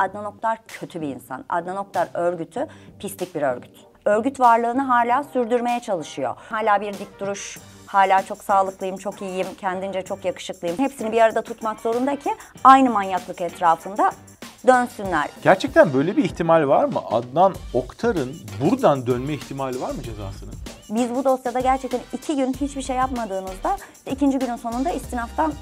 Adnan Oktar kötü bir insan. Adnan Oktar örgütü pislik bir örgüt. Örgüt varlığını hala sürdürmeye çalışıyor. Hala bir dik duruş, hala çok sağlıklıyım, çok iyiyim, kendince çok yakışıklıyım. Hepsini bir arada tutmak zorunda ki aynı manyaklık etrafında dönsünler. Gerçekten böyle bir ihtimal var mı? Adnan Oktar'ın buradan dönme ihtimali var mı cezasının? Biz bu dosyada gerçekten 2 gün hiçbir şey yapmadığınızda, işte 2. günün sonunda istinaftan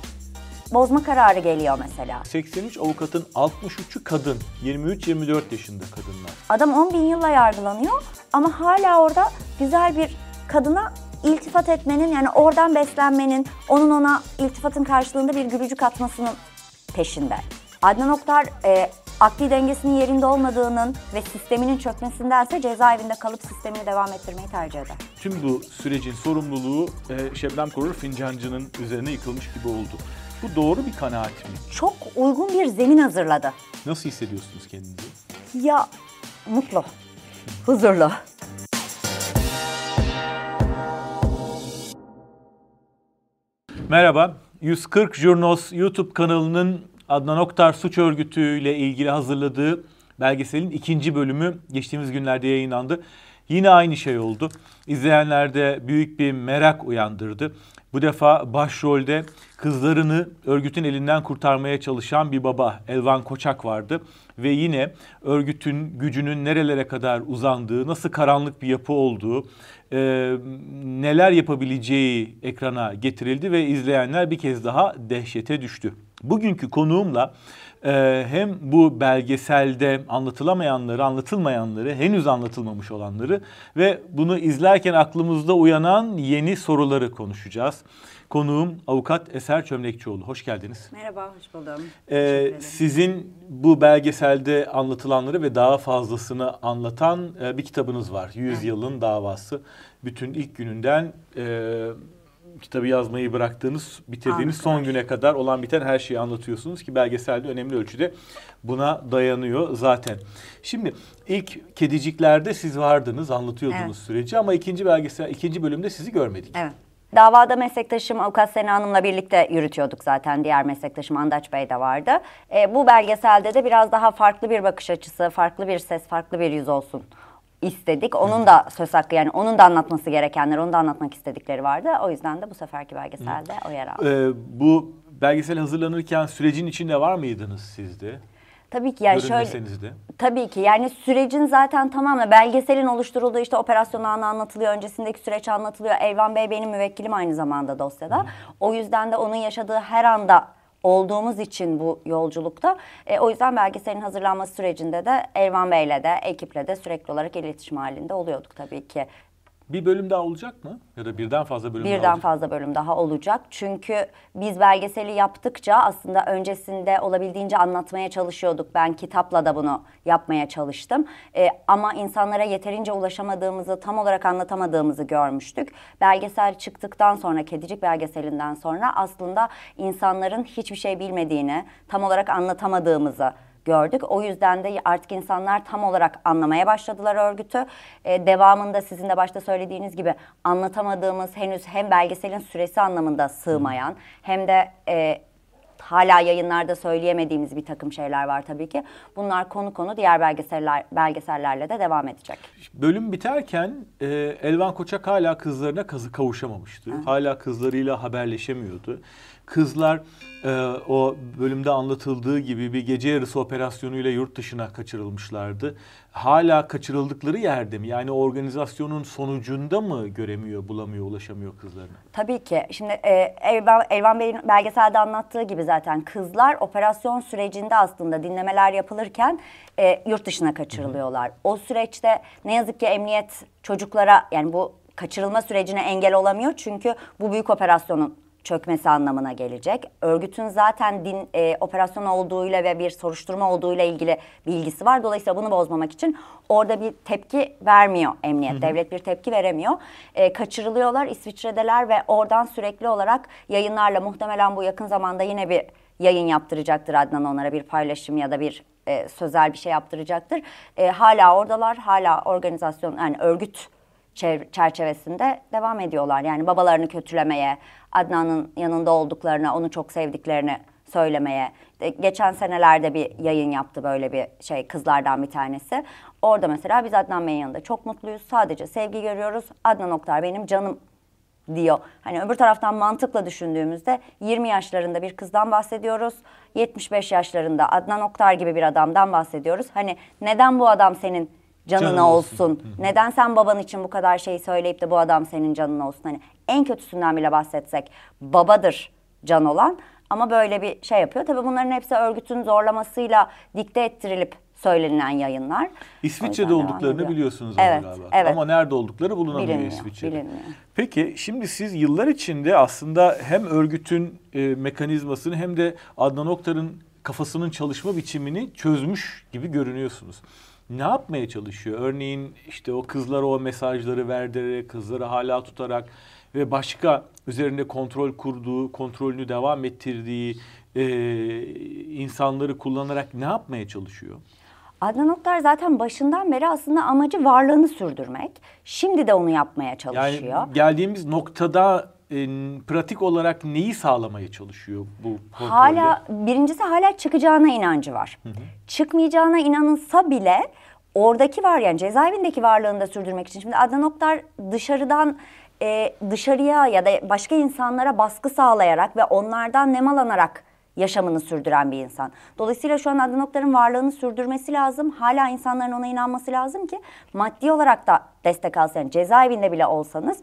bozma kararı geliyor mesela. 83 avukatın 63'ü kadın, 23-24 yaşında kadınlar. Adam 10.000 yılla yargılanıyor ama hala orada güzel bir kadına iltifat etmenin, yani oradan beslenmenin, onun ona iltifatın karşılığında bir gülücük atmasının peşinde. Adnan Oktar akli dengesinin yerinde olmadığının ve sisteminin çökmesindense cezaevinde kalıp sistemini devam ettirmeyi tercih eder. Tüm bu sürecin sorumluluğu Şebnem Korur Fincancı'nın üzerine yıkılmış gibi oldu. Bu doğru bir kanaat mi? Çok uygun bir zemin hazırladı. Nasıl hissediyorsunuz kendinizi? Ya mutlu, huzurlu. Merhaba, 140 Jurnos YouTube kanalının Adnan Oktar suç örgütüyle ilgili hazırladığı belgeselin 2. bölümü geçtiğimiz günlerde yayınlandı. Yine aynı şey oldu. İzleyenlerde büyük bir merak uyandırdı. Bu defa başrolde kızlarını örgütün elinden kurtarmaya çalışan bir baba Elvan Koçak vardı. Ve yine örgütün gücünün nerelere kadar uzandığı, nasıl karanlık bir yapı olduğu, neler yapabileceği ekrana getirildi ve izleyenler bir kez daha dehşete düştü. Bugünkü konuğumla hem bu belgeselde anlatılamayanları, anlatılmayanları, henüz anlatılmamış olanları ve bunu izlerken aklımızda uyanan yeni soruları konuşacağız. Konuğum avukat Eser Çömlekçioğlu. Hoş geldiniz. Merhaba, hoş buldum. Sizin bu belgeselde anlatılanları ve daha fazlasını anlatan bir kitabınız var. 100 yılın davası. Bütün ilk gününden... kitabı yazmayı bıraktığınız, bitirdiğiniz son güne kadar olan biten her şeyi anlatıyorsunuz ki belgeselde önemli ölçüde buna dayanıyor zaten. Şimdi ilk Kedicikler'de siz vardınız, anlatıyordunuz süreci ama ikinci bölümde sizi görmedik. Evet. Davada meslektaşım avukat Sena Hanım'la birlikte yürütüyorduk zaten. Diğer meslektaşım Andaç Bey de vardı. Bu belgeselde de biraz daha farklı bir bakış açısı, farklı bir ses, farklı bir yüz olsun istedik. Onun da söz hakkı, yani onun da anlatması gerekenler, onun da anlatmak istedikleri vardı. O yüzden de bu seferki belgeselde o yer aldı. Bu belgesel hazırlanırken sürecin içinde var mıydınız siz de? Tabii ki, yani şöyle, tabii ki yani sürecin zaten tamamen belgeselin oluşturulduğu, işte operasyon anı anlatılıyor, öncesindeki süreç anlatılıyor. Elvan Bey benim müvekkilim aynı zamanda dosyada. O yüzden de onun yaşadığı her anda olduğumuz için bu yolculukta. O yüzden belgeselin hazırlanması sürecinde de Elvan Bey'le de ekiple de sürekli olarak iletişim halinde oluyorduk tabii ki. Bir bölüm daha olacak mı? Ya da birden fazla bölüm daha olacak? Birden fazla bölüm daha olacak. Çünkü biz belgeseli yaptıkça aslında öncesinde olabildiğince anlatmaya çalışıyorduk. Ben kitapla da bunu yapmaya çalıştım. Ama insanlara yeterince ulaşamadığımızı, tam olarak anlatamadığımızı görmüştük. Belgesel çıktıktan sonra, Kedicik belgeselinden sonra aslında insanların hiçbir şey bilmediğini, tam olarak anlatamadığımızı gördük. O yüzden de artık insanlar tam olarak anlamaya başladılar örgütü. Devamında sizin de başta söylediğiniz gibi anlatamadığımız, henüz hem belgeselin süresi anlamında sığmayan hem de hala yayınlarda söyleyemediğimiz bir takım şeyler var tabii ki. Bunlar konu konu diğer belgesellerle de devam edecek. Bölüm biterken Elvan Koçak hala kızlarına kavuşamamıştı. Evet. Hala kızlarıyla haberleşemiyordu. Kızlar o bölümde anlatıldığı gibi bir gece yarısı operasyonuyla yurt dışına kaçırılmışlardı. Hala kaçırıldıkları yerde mi? Yani organizasyonun sonucunda mı göremiyor, bulamıyor, ulaşamıyor kızlarına? Tabii ki. Şimdi Elvan Bey'in belgeselde anlattığı gibi zaten kızlar operasyon sürecinde aslında dinlemeler yapılırken yurt dışına kaçırılıyorlar. O süreçte ne yazık ki emniyet çocuklara, yani bu kaçırılma sürecine engel olamıyor. Çünkü bu büyük operasyonun çökmesi anlamına gelecek. Örgütün zaten operasyon olduğuyla ve bir soruşturma olduğuyla ilgili bilgisi var. Dolayısıyla bunu bozmamak için orada bir tepki vermiyor emniyet. Devlet bir tepki veremiyor. Kaçırılıyorlar, İsviçre'deler ve oradan sürekli olarak yayınlarla, muhtemelen bu yakın zamanda yine bir yayın yaptıracaktır Adnan, onlara bir paylaşım ya da bir sözel bir şey yaptıracaktır. Hala oradalar, hala organizasyon, yani örgüt çerçevesinde devam ediyorlar. Yani babalarını kötülemeye, Adnan'ın yanında olduklarına, onu çok sevdiklerini söylemeye. Geçen senelerde bir yayın yaptı böyle bir şey, kızlardan bir tanesi. Orada mesela biz Adnan Bey'in yanında çok mutluyuz. Sadece sevgi görüyoruz. Adnan Oktar benim canım diyor. Hani öbür taraftan mantıkla düşündüğümüzde 20 yaşlarında bir kızdan bahsediyoruz. 75 yaşlarında Adnan Oktar gibi bir adamdan bahsediyoruz. Hani neden bu adam senin canına olsun? Neden sen baban için bu kadar şey söyleyip de bu adam senin canına olsun? Hani en kötüsünden bile bahsetsek babadır can olan. Ama böyle bir şey yapıyor. Tabii bunların hepsi örgütün zorlamasıyla dikte ettirilip söylenilen yayınlar. İsviçre'de olduklarını biliyorsunuz evet, galiba. Evet. Ama nerede oldukları bulunamıyor, bilinmiyor, İsviçre'de. Bilinmiyor. Peki şimdi siz yıllar içinde aslında hem örgütün mekanizmasını hem de Adnan Oktar'ın kafasının çalışma biçimini çözmüş gibi görünüyorsunuz. Ne yapmaya çalışıyor? Örneğin işte o kızlara o mesajları verdirerek, kızları hala tutarak ve başka üzerinde kontrol kurduğu, kontrolünü devam ettirdiği insanları kullanarak ne yapmaya çalışıyor? Adnan Oktar zaten başından beri aslında amacı varlığını sürdürmek. Şimdi de onu yapmaya çalışıyor. Yani geldiğimiz noktada pratik olarak neyi sağlamaya çalışıyor bu kontrolü? Hala, birincisi hala çıkacağına inancı var. Hı hı. Çıkmayacağına inanılsa bile oradaki var, yani cezaevindeki varlığını da sürdürmek için. Şimdi Adnan Oktar dışarıdan dışarıya ya da başka insanlara baskı sağlayarak ve onlardan nemalanarak yaşamını sürdüren bir insan. Dolayısıyla şu an Adnan Oktar'ın varlığını sürdürmesi lazım. Hala insanların ona inanması lazım ki maddi olarak da destek alsın. Yani cezaevinde bile olsanız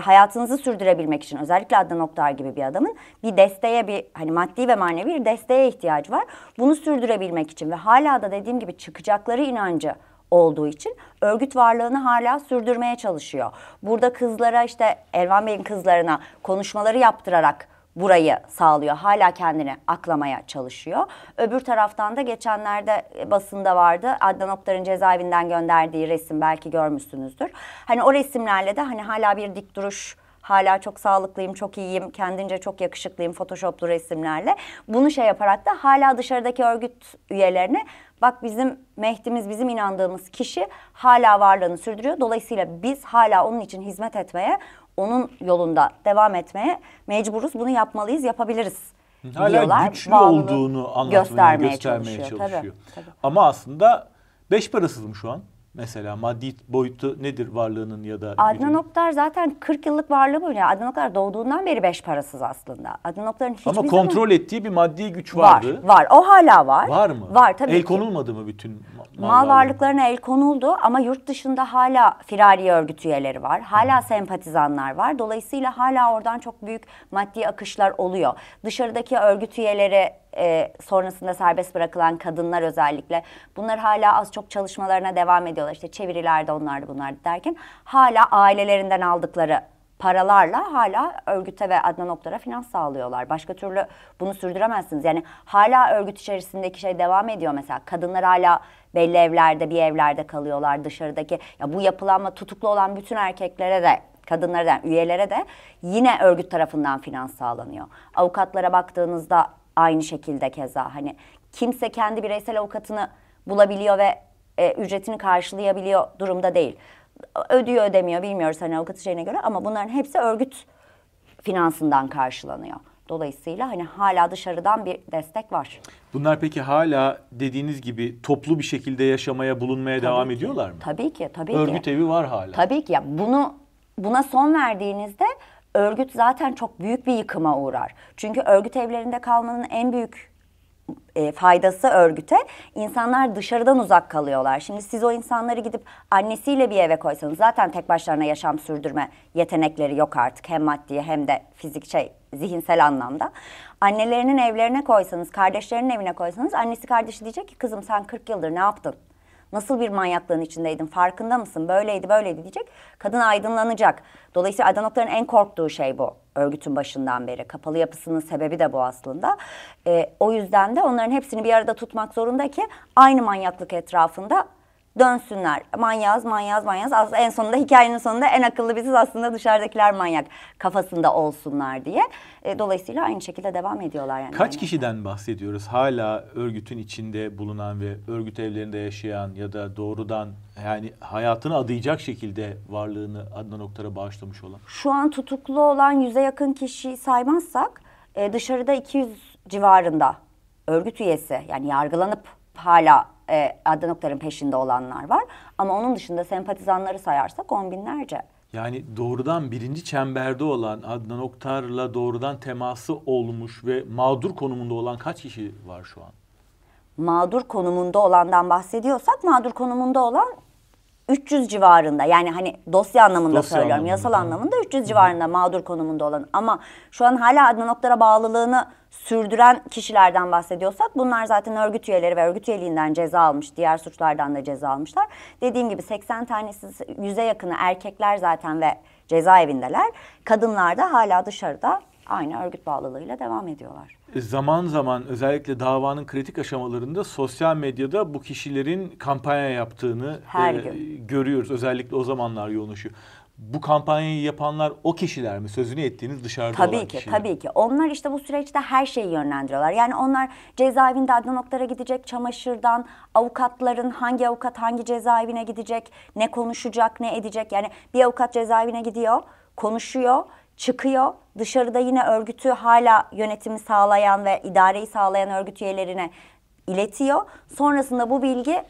hayatınızı sürdürebilmek için özellikle Adnan Oktar gibi bir adamın bir desteğe, bir hani maddi ve manevi bir desteğe ihtiyacı var. Bunu sürdürebilmek için ve hala da dediğim gibi çıkacakları inancı olduğu için örgüt varlığını hala sürdürmeye çalışıyor. Burada kızlara, işte Elvan Bey'in kızlarına konuşmaları yaptırarak burayı sağlıyor. Hala kendini aklamaya çalışıyor. Öbür taraftan da geçenlerde basında vardı. Adnan Oktar'ın cezaevinden gönderdiği resim, belki görmüşsünüzdür. Hani o resimlerle de hani hala bir dik duruş, hala çok sağlıklıyım, çok iyiyim, kendince çok yakışıklıyım photoshoplu resimlerle. Bunu şey yaparak da hala dışarıdaki örgüt üyelerine bak bizim Mehdi'miz, bizim inandığımız kişi hala varlığını sürdürüyor. Dolayısıyla biz hala onun için hizmet etmeye, onun yolunda devam etmeye mecburuz. Bunu yapmalıyız, yapabiliriz hala diyorlar. Güçlü olduğunu anlatmaya, göstermeye çalışıyor. Tabii. Ama aslında beş parasızım şu an. Mesela maddi boyutu nedir varlığının ya da... Adnan Oktar zaten 40 yıllık varlığı boyunca. Adnan Oktar doğduğundan beri beş parasız aslında. Adnan Oktar'ın hiçbir... Ama kontrol ettiği bir maddi güç vardı. Var. O hala var. Var mı? Var tabii. El konulmadı mı bütün mal varlıklarına? El konuldu ama yurt dışında hala firari örgüt üyeleri var. Hala sempatizanlar var. Dolayısıyla hala oradan çok büyük maddi akışlar oluyor. Dışarıdaki örgüt üyeleri... sonrasında serbest bırakılan kadınlar özellikle, bunlar hala az çok çalışmalarına devam ediyorlar. İşte çevirilerde onlardı bunlardı derken hala ailelerinden aldıkları paralarla hala örgüte ve Adnan Oktar'a finans sağlıyorlar. Başka türlü bunu sürdüremezsiniz. Yani hala örgüt içerisindeki şey devam ediyor mesela. Kadınlar hala belli evlerde, bir evlerde kalıyorlar dışarıdaki. Ya bu yapılanma tutuklu olan bütün erkeklere de, kadınlara da, üyelere de yine örgüt tarafından finans sağlanıyor. Avukatlara baktığınızda aynı şekilde keza hani kimse kendi bireysel avukatını bulabiliyor ve ücretini karşılayabiliyor durumda değil. Ödüyor ödemiyor bilmiyoruz hani avukatı şeyine göre, ama bunların hepsi örgüt finansından karşılanıyor. Dolayısıyla hani hala dışarıdan bir destek var. Bunlar peki hala dediğiniz gibi toplu bir şekilde yaşamaya, bulunmaya devam ediyorlar mı? Tabii ki, tabii ki. Örgüt evi var hala. Tabii ki. Ya buna son verdiğinizde örgüt zaten çok büyük bir yıkıma uğrar. Çünkü örgüt evlerinde kalmanın en büyük faydası örgüte, insanlar dışarıdan uzak kalıyorlar. Şimdi siz o insanları gidip annesiyle bir eve koysanız zaten tek başlarına yaşam sürdürme yetenekleri yok artık. Hem maddi hem de fizik zihinsel anlamda. Annelerinin evlerine koysanız, kardeşlerinin evine koysanız, annesi kardeşi diyecek ki kızım sen 40 yıldır ne yaptın? Nasıl bir manyaklığın içindeydin? Farkında mısın? Böyleydi, böyleydi diyecek. Kadın aydınlanacak. Dolayısıyla Adnan Oktar'ın en korktuğu şey bu. Örgütün başından beri. Kapalı yapısının sebebi de bu aslında. O yüzden de onların hepsini bir arada tutmak zorunda ki aynı manyaklık etrafında dönsünler. Manyaz. Aslında en sonunda, hikayenin sonunda en akıllı biziz aslında, dışarıdakiler manyak kafasında olsunlar diye. Dolayısıyla aynı şekilde devam ediyorlar. Yani kaç kişiden bahsediyoruz hala örgütün içinde bulunan ve örgüt evlerinde yaşayan ya da doğrudan yani hayatını adayacak şekilde varlığını Adnan Oktar'a bağışlamış olan? Şu an tutuklu olan 100'e yakın kişiyi saymazsak dışarıda 200 civarında örgüt üyesi, yani yargılanıp hala Adnan Oktar'ın peşinde olanlar var. Ama onun dışında sempatizanları sayarsak on binlerce. Yani doğrudan birinci çemberde olan, Adnan Oktar'la doğrudan teması olmuş ve mağdur konumunda olan kaç kişi var şu an? Mağdur konumunda olandan bahsediyorsak, mağdur konumunda olan 300 civarında. Yani hani dosya anlamında söylüyorum, yasal anlamında 300 civarında mağdur konumunda olan. Ama şu an hala Adnan Oktar'a bağlılığını sürdüren kişilerden bahsediyorsak, bunlar zaten örgüt üyeleri ve örgüt üyeliğinden ceza almış, diğer suçlardan da ceza almışlar. Dediğim gibi 80 tanesi, 100'e yakını erkekler zaten ve cezaevindeler. Kadınlar da hala dışarıda aynı örgüt bağlılığıyla devam ediyorlar. Zaman zaman özellikle davanın kritik aşamalarında sosyal medyada bu kişilerin kampanya yaptığını görüyoruz. Özellikle o zamanlar yoğunlaşıyor. Bu kampanyayı yapanlar o kişiler mi? Sözünü ettiğiniz dışarıda olan kişiler. Tabii ki. Onlar işte bu süreçte her şeyi yönlendiriyorlar. Yani onlar cezaevinde Adnan Oktar'a gidecek çamaşırdan, avukatların hangi avukat hangi cezaevine gidecek, ne konuşacak, ne edecek. Yani bir avukat cezaevine gidiyor, konuşuyor, çıkıyor. Dışarıda yine örgütü hala yönetimi sağlayan ve idareyi sağlayan örgüt üyelerine iletiyor. Sonrasında bu bilgi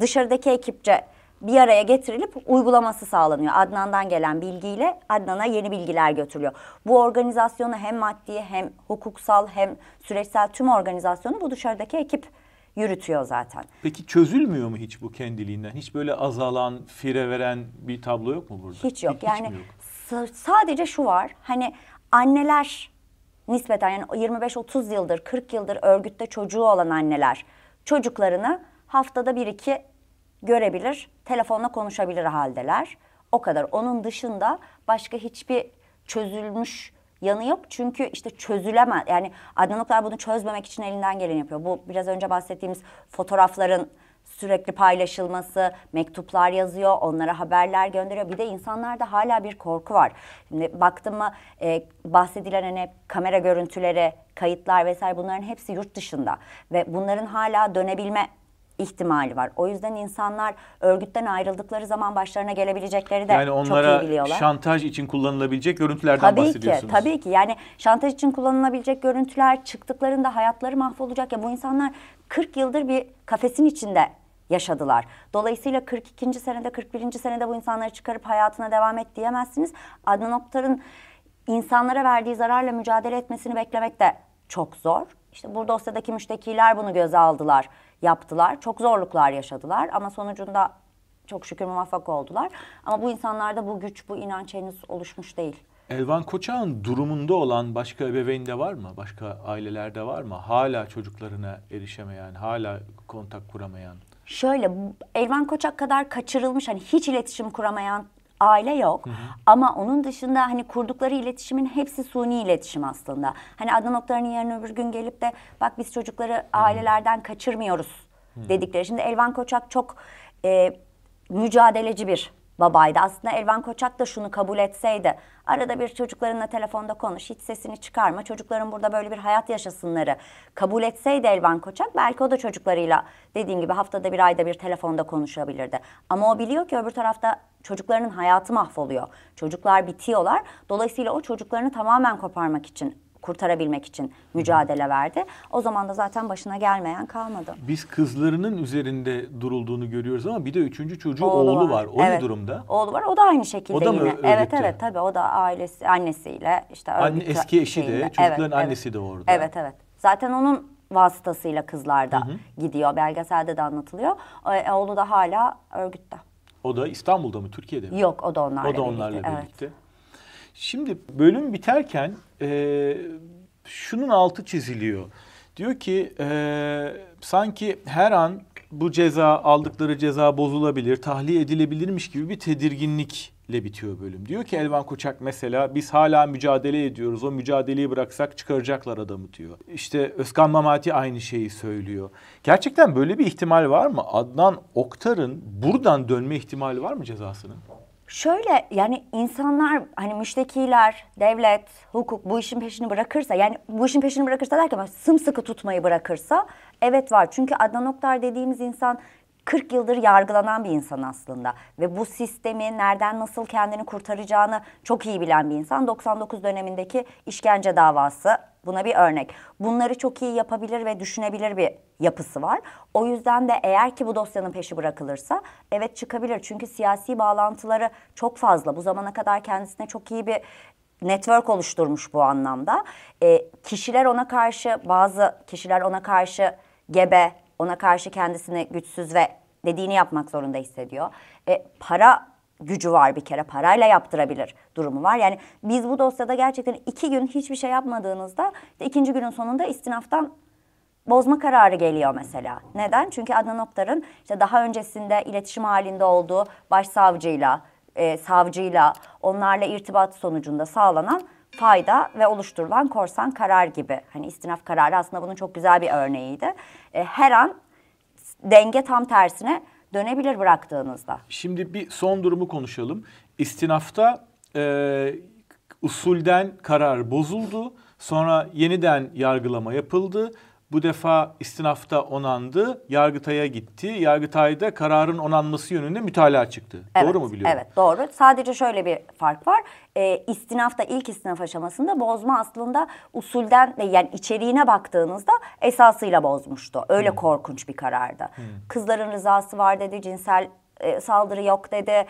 dışarıdaki ekipçe bir araya getirilip uygulaması sağlanıyor. Adnan'dan gelen bilgiyle Adnan'a yeni bilgiler götürülüyor. Bu organizasyonu hem maddi hem hukuksal hem süreçsel tüm organizasyonu bu dışarıdaki ekip yürütüyor zaten. Peki çözülmüyor mu hiç bu kendiliğinden? Hiç böyle azalan, fire veren bir tablo yok mu burada? Hiç yok. Yani sadece şu var, hani anneler nispeten, yani 25-30 yıldır, 40 yıldır örgütte çocuğu olan anneler çocuklarını haftada 1-2 görebilir, telefonla konuşabilir haldeler. O kadar. Onun dışında başka hiçbir çözülmüş yanı yok. Çünkü işte çözülemez. Yani Adnan Oktar bunu çözmemek için elinden geleni yapıyor. Bu biraz önce bahsettiğimiz fotoğrafların sürekli paylaşılması, mektuplar yazıyor, onlara haberler gönderiyor. Bir de insanlarda hala bir korku var. Şimdi baktım mı bahsedilen hani kamera görüntüleri, kayıtlar vesaire, bunların hepsi yurt dışında. Ve bunların hala dönebilme ihtimali var. O yüzden insanlar örgütten ayrıldıkları zaman başlarına gelebilecekleri de yani çok iyi biliyorlar. Yani onlara şantaj için kullanılabilecek görüntülerden bahsediyorsunuz. Tabii ki. Yani şantaj için kullanılabilecek görüntüler, çıktıklarında hayatları mahvolacak. Ya bu insanlar 40 yıldır bir kafesin içinde yaşadılar. Dolayısıyla 42. senede, 41. senede bu insanları çıkarıp hayatına devam et diyemezsiniz. Adnan Oktar'ın insanlara verdiği zararla mücadele etmesini beklemek de çok zor. İşte bu dosyadaki müştekiler bunu göze aldılar, yaptılar. Çok zorluklar yaşadılar ama sonucunda çok şükür muvaffak oldular. Ama bu insanlarda bu güç, bu inanç henüz oluşmuş değil. Elvan Koçak'ın durumunda olan başka ebeveyn de var mı? Başka ailelerde var mı? Hala çocuklarına erişemeyen, hala kontak kuramayan? Şöyle, Elvan Koçak kadar kaçırılmış, hani hiç iletişim kuramayan aile yok. Ama onun dışında hani kurdukları iletişimin hepsi suni iletişim aslında. Hani Adnan Oktar'ın yarın öbür gün gelip de bak biz çocukları ailelerden kaçırmıyoruz dedikleri. Şimdi Elvan Koçak çok mücadeleci bir babaydı. Aslında Elvan Koçak da şunu kabul etseydi, arada bir çocuklarınla telefonda konuş, hiç sesini çıkarma, çocukların burada böyle bir hayat yaşasınları kabul etseydi Elvan Koçak, belki o da çocuklarıyla dediğim gibi haftada bir, ayda bir telefonda konuşabilirdi. Ama o biliyor ki öbür tarafta çocuklarının hayatı mahvoluyor. Çocuklar bitiyorlar. Dolayısıyla o çocuklarını tamamen koparmak için, kurtarabilmek için mücadele verdi. O zaman da zaten başına gelmeyen kalmadı. Biz kızlarının üzerinde durulduğunu görüyoruz ama bir de üçüncü çocuğu oğlu var. O ne durumda? Oğlu var. O da aynı şekilde yine. O da mı örgütte? Evet tabii. O da ailesi, annesiyle işte eski eşi şeyinde. De çocukların annesi de orada. Evet. Zaten onun vasıtasıyla kızlar da gidiyor. Belgeselde de anlatılıyor. Oğlu da hala örgütte. O da İstanbul'da mı, Türkiye'de mi? Yok, o da onlarla birlikte. Şimdi bölüm biterken şunun altı çiziliyor. Diyor ki sanki her an bu ceza, aldıkları ceza bozulabilir, tahliye edilebilirmiş gibi bir tedirginlikle bitiyor bölüm. Diyor ki Elvan Koçak mesela, biz hala mücadele ediyoruz, o mücadeleyi bıraksak çıkaracaklar adamı diyor. İşte Özkan Mamati aynı şeyi söylüyor. Gerçekten böyle bir ihtimal var mı? Adnan Oktar'ın buradan dönme ihtimali var mı cezasının? Şöyle, yani insanlar, hani müştekiler, devlet, hukuk bu işin peşini bırakırsa, yani bu işin peşini bırakırsa derken sımsıkı tutmayı bırakırsa, evet var. Çünkü Adnan Oktar dediğimiz insan 40 yıldır yargılanan bir insan aslında. Ve bu sistemi nereden nasıl kendini kurtaracağını çok iyi bilen bir insan. 99 dönemindeki işkence davası buna bir örnek. Bunları çok iyi yapabilir ve düşünebilir bir yapısı var. O yüzden de eğer ki bu dosyanın peşi bırakılırsa evet çıkabilir. Çünkü siyasi bağlantıları çok fazla. Bu zamana kadar kendisine çok iyi bir network oluşturmuş bu anlamda. Bazı kişiler ona karşı gebe, ona karşı kendisini güçsüz ve dediğini yapmak zorunda hissediyor. Para gücü var bir kere, parayla yaptırabilir durumu var. Yani biz bu dosyada gerçekten 2 gün hiçbir şey yapmadığınızda ikinci günün sonunda istinaftan bozma kararı geliyor mesela. Neden? Çünkü Adnan Oktar'ın işte daha öncesinde iletişim halinde olduğu başsavcıyla, savcıyla, onlarla irtibat sonucunda sağlanan fayda ve oluşturulan korsan karar gibi. Hani istinaf kararı aslında bunun çok güzel bir örneğiydi. Her an denge tam tersine dönebilir bıraktığınızda. Şimdi bir son durumu konuşalım. İstinafta usulden karar bozuldu. Sonra yeniden yargılama yapıldı. Bu defa istinafta onandı, Yargıtay'a gitti. Yargıtay'da kararın onanması yönünde mütalaa çıktı. Evet, doğru mu biliyorum? Evet, doğru. Sadece şöyle bir fark var. İstinafta, ilk istinaf aşamasında bozma aslında usulden, yani içeriğine baktığınızda esasıyla bozmuştu. Öyle korkunç bir karardı. Kızların rızası var dedi, cinsel saldırı yok dedi,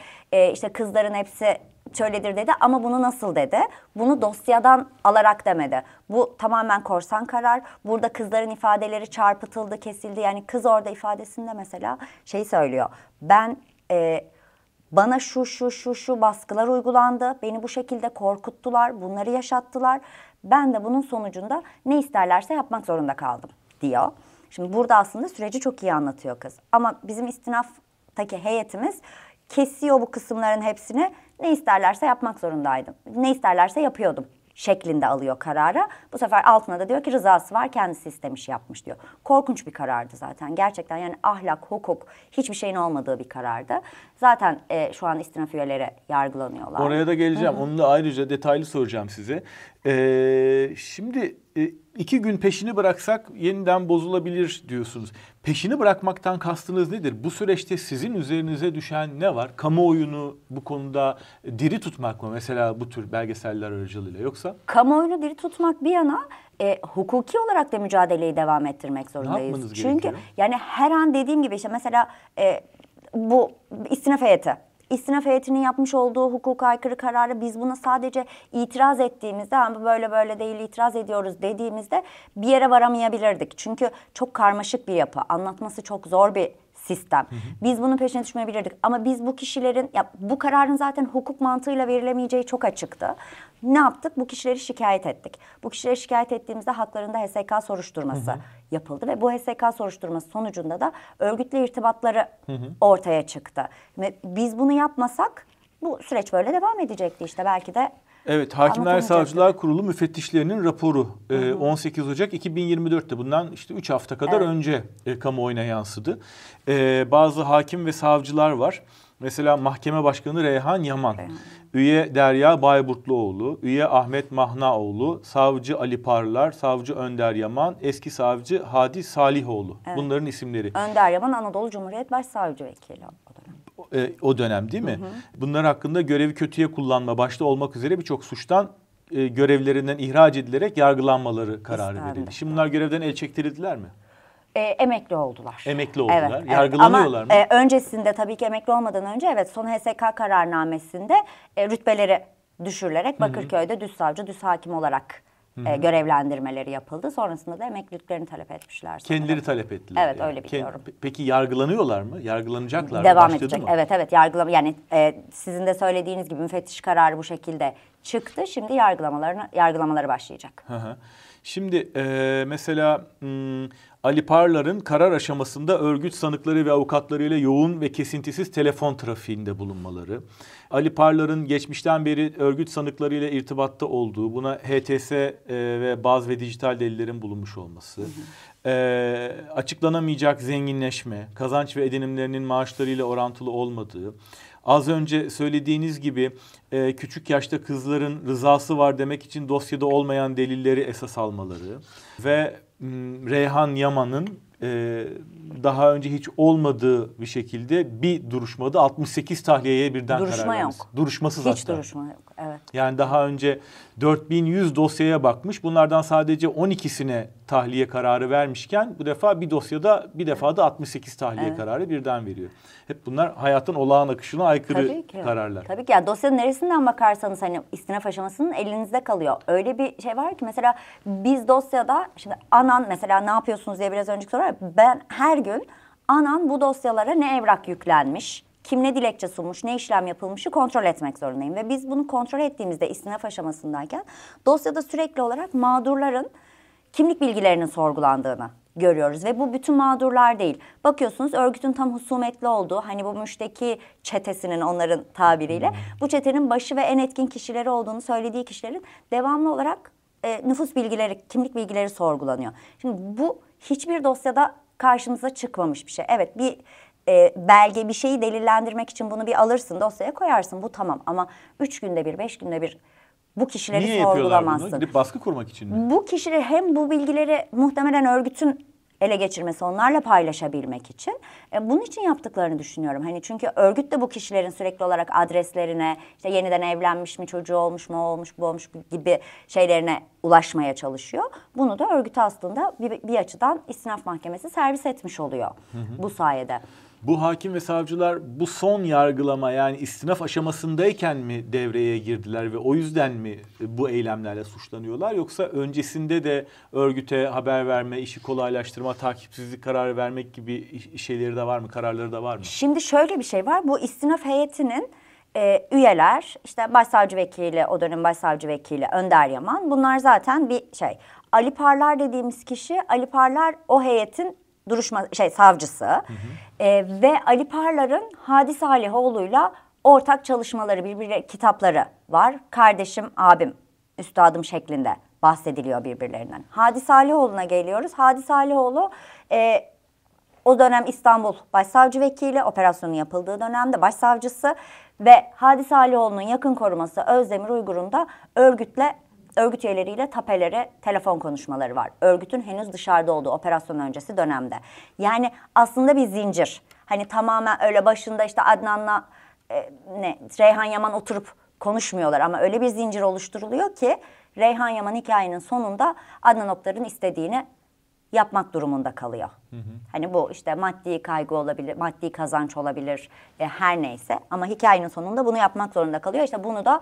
işte kızların hepsi şöyledir dedi ama bunu nasıl dedi? Bunu dosyadan alarak demedi. Bu tamamen korsan karar. Burada kızların ifadeleri çarpıtıldı, kesildi. Yani kız orada ifadesinde mesela şey söylüyor. Ben bana şu baskılar uygulandı. Beni bu şekilde korkuttular, bunları yaşattılar. Ben de bunun sonucunda ne isterlerse yapmak zorunda kaldım diyor. Şimdi burada aslında süreci çok iyi anlatıyor kız. Ama bizim istinaftaki heyetimiz kesiyor bu kısımların hepsini. Ne isterlerse yapmak zorundaydım. Ne isterlerse yapıyordum şeklinde alıyor karara. Bu sefer altına da diyor ki rızası var, kendisi istemiş yapmış diyor. Korkunç bir karardı zaten. Gerçekten yani ahlak, hukuk hiçbir şeyin olmadığı bir karardı. Zaten şu an istinaf üyeleri yargılanıyorlar. Oraya da geleceğim. Hı-hı. Onu da ayrıca detaylı soracağım size. Şimdi 2 gün peşini bıraksak yeniden bozulabilir diyorsunuz. Peşini bırakmaktan kastınız nedir? Bu süreçte sizin üzerinize düşen ne var? Kamuoyunu bu konuda diri tutmak mı? Mesela bu tür belgeseller aracılığıyla, yoksa? Kamuoyunu diri tutmak bir yana, hukuki olarak da mücadeleyi devam ettirmek zorundayız. Çünkü yani her an dediğim gibi işte mesela bu istinaf heyeti. İstinaf heyetinin yapmış olduğu hukuka aykırı kararı biz buna sadece itiraz ettiğimizde, ama böyle değil itiraz ediyoruz dediğimizde bir yere varamayabilirdik. Çünkü çok karmaşık bir yapı, anlatması çok zor bir sistem. Biz bunun peşine düşmeyebilirdik ama biz bu kişilerin, ya bu kararın zaten hukuk mantığıyla verilemeyeceği çok açıktı. Ne yaptık? Bu kişileri şikayet ettik. Bu kişileri şikayet ettiğimizde haklarında HSK soruşturması yapıldı ve bu HSK soruşturması sonucunda da örgütle irtibatları ortaya çıktı. Ve biz bunu yapmasak bu süreç böyle devam edecekti işte, belki de. Evet, Hakimler Savcılar Kurulu müfettişlerinin raporu 18 Ocak 2024'te, bundan işte 3 hafta kadar önce kamuoyuna yansıdı. Bazı hakim ve savcılar var. Mesela Mahkeme Başkanı Reyhan Yaman, üye Derya Bayburtluoğlu, üye Ahmet Mahnaoğlu, savcı Ali Parlar, savcı Önder Yaman, eski savcı Hadi Salihoğlu. Evet. Bunların isimleri. Önder Yaman Anadolu Cumhuriyet Başsavcı Vekili. O dönem değil mi? Bunlar hakkında görevi kötüye kullanma başta olmak üzere birçok suçtan görevlerinden ihraç edilerek yargılanmaları kararı verildi. Şimdi bunlar görevden el çektirildiler mi? Emekli oldular. Emekli oldular. Evet, yargılanıyorlar ama, mı? Öncesinde tabii ki emekli olmadan önce son HSK kararnamesinde rütbeleri düşürülerek Bakırköy'de düz savcı, düz hakim olarak görevlendirmeleri yapıldı. Sonrasında da emekliliklerini talep etmişler. Kendileri talep ettiler. Evet, öyle biliyorum. Peki yargılanıyorlar mı? Yargılanacaklar mı? Devam edecek. Evet, yargılama. Yani sizin de söylediğiniz gibi müfettiş kararı bu şekilde çıktı. Şimdi yargılamaları başlayacak. Şimdi mesela Ali Parlar'ın karar aşamasında örgüt sanıkları ve avukatlarıyla yoğun ve kesintisiz telefon trafiğinde bulunmaları, Ali Parlar'ın geçmişten beri örgüt sanıklarıyla irtibatta olduğu, buna HTS ve baz ve dijital delillerin bulunmuş olması, açıklanamayacak zenginleşme, kazanç ve edinimlerinin maaşlarıyla orantılı olmadığı, az önce söylediğiniz gibi küçük yaşta kızların rızası var demek için dosyada olmayan delilleri esas almaları ve Reyhan Yaman'ın daha önce hiç olmadığı bir şekilde bir duruşmada 68 tahliyeye birden duruşma karar vermiş. Duruşmasız hiç hatta. Hiç duruşma yok. Evet. Yani daha önce 4100 dosyaya bakmış. Bunlardan sadece 12'sine tahliye kararı vermişken bu defa bir dosyada bir defada 68 tahliye kararı birden veriyor. Hep bunlar hayatın olağan akışına aykırı kararlar. Tabii ki. Yani dosyanın neresinden bakarsanız hani istinaf aşamasının elinizde kalıyor. Öyle bir şey var ki mesela biz dosyada şimdi anan mesela ne yapıyorsunuz diye biraz önceki soru var. Ben her gün anan bu dosyalara ne evrak yüklenmiş, kim ne dilekçe sunmuş, ne işlem yapılmışı kontrol etmek zorundayım. Ve biz bunu kontrol ettiğimizde istinaf aşamasındayken dosyada sürekli olarak mağdurların kimlik bilgilerinin sorgulandığını görüyoruz. Ve bu bütün mağdurlar değil. Bakıyorsunuz örgütün tam husumetli olduğu, hani bu müşteki çetesinin, onların tabiriyle bu çetenin başı ve en etkin kişileri olduğunu söylediği kişilerin devamlı olarak nüfus bilgileri, kimlik bilgileri sorgulanıyor. Şimdi bu hiçbir dosyada karşımıza çıkmamış bir şey. Evet, bir belge, bir şeyi delillendirmek için bunu bir alırsın, dosyaya koyarsın, bu tamam, ama 3 günde bir, 5 günde bir bu kişileri niye sorgulamazsın. Niye yapıyorlar bunu? Baskı kurmak için mi? Bu kişileri, hem bu bilgileri muhtemelen örgütün ele geçirmesi, onlarla paylaşabilmek için. Bunun için yaptıklarını düşünüyorum. Hani çünkü örgüt de bu kişilerin sürekli olarak adreslerine, işte yeniden evlenmiş mi, çocuğu olmuş mu, olmuş, bu olmuş gibi şeylerine ulaşmaya çalışıyor. Bunu da örgüt aslında bir açıdan istinaf mahkemesi servis etmiş oluyor bu sayede. Bu hakim ve savcılar bu son yargılama, yani istinaf aşamasındayken mi devreye girdiler ve o yüzden mi bu eylemlerle suçlanıyorlar? Yoksa öncesinde de örgüte haber verme, işi kolaylaştırma, takipsizlik kararı vermek gibi şeyleri de var mı, kararları da var mı? Şimdi şöyle bir şey var, bu istinaf heyetinin üyeler, işte başsavcı vekili, o dönem başsavcı vekili Önder Yaman, bunlar zaten bir şey. Ali Parlar dediğimiz kişi, Ali Parlar o heyetin duruşma savcısı ve Ali Parlar'ın Hadi Salihoğlu'yla ortak çalışmaları, birbirleri kitapları var. Kardeşim, abim, üstadım şeklinde bahsediliyor birbirlerinden. Hadi Salihoğlu'na geliyoruz. Hadi Salihoğlu o dönem İstanbul Başsavcı Vekili, operasyonun yapıldığı dönemde başsavcısı ve Hadi Salihoğlu'nun yakın koruması Özdemir Uygur'un da örgüt üyeleriyle tapelere telefon konuşmaları var. Örgütün henüz dışarıda olduğu operasyon öncesi dönemde. Yani aslında bir zincir. Hani tamamen öyle başında işte Adnan'la Reyhan Yaman oturup konuşmuyorlar ama öyle bir zincir oluşturuluyor ki Reyhan Yaman hikayenin sonunda Adnan Oktar'ın istediğini yapmak durumunda kalıyor. Hani bu işte maddi kaygı olabilir, maddi kazanç olabilir, her neyse. Ama hikayenin sonunda bunu yapmak zorunda kalıyor. İşte bunu da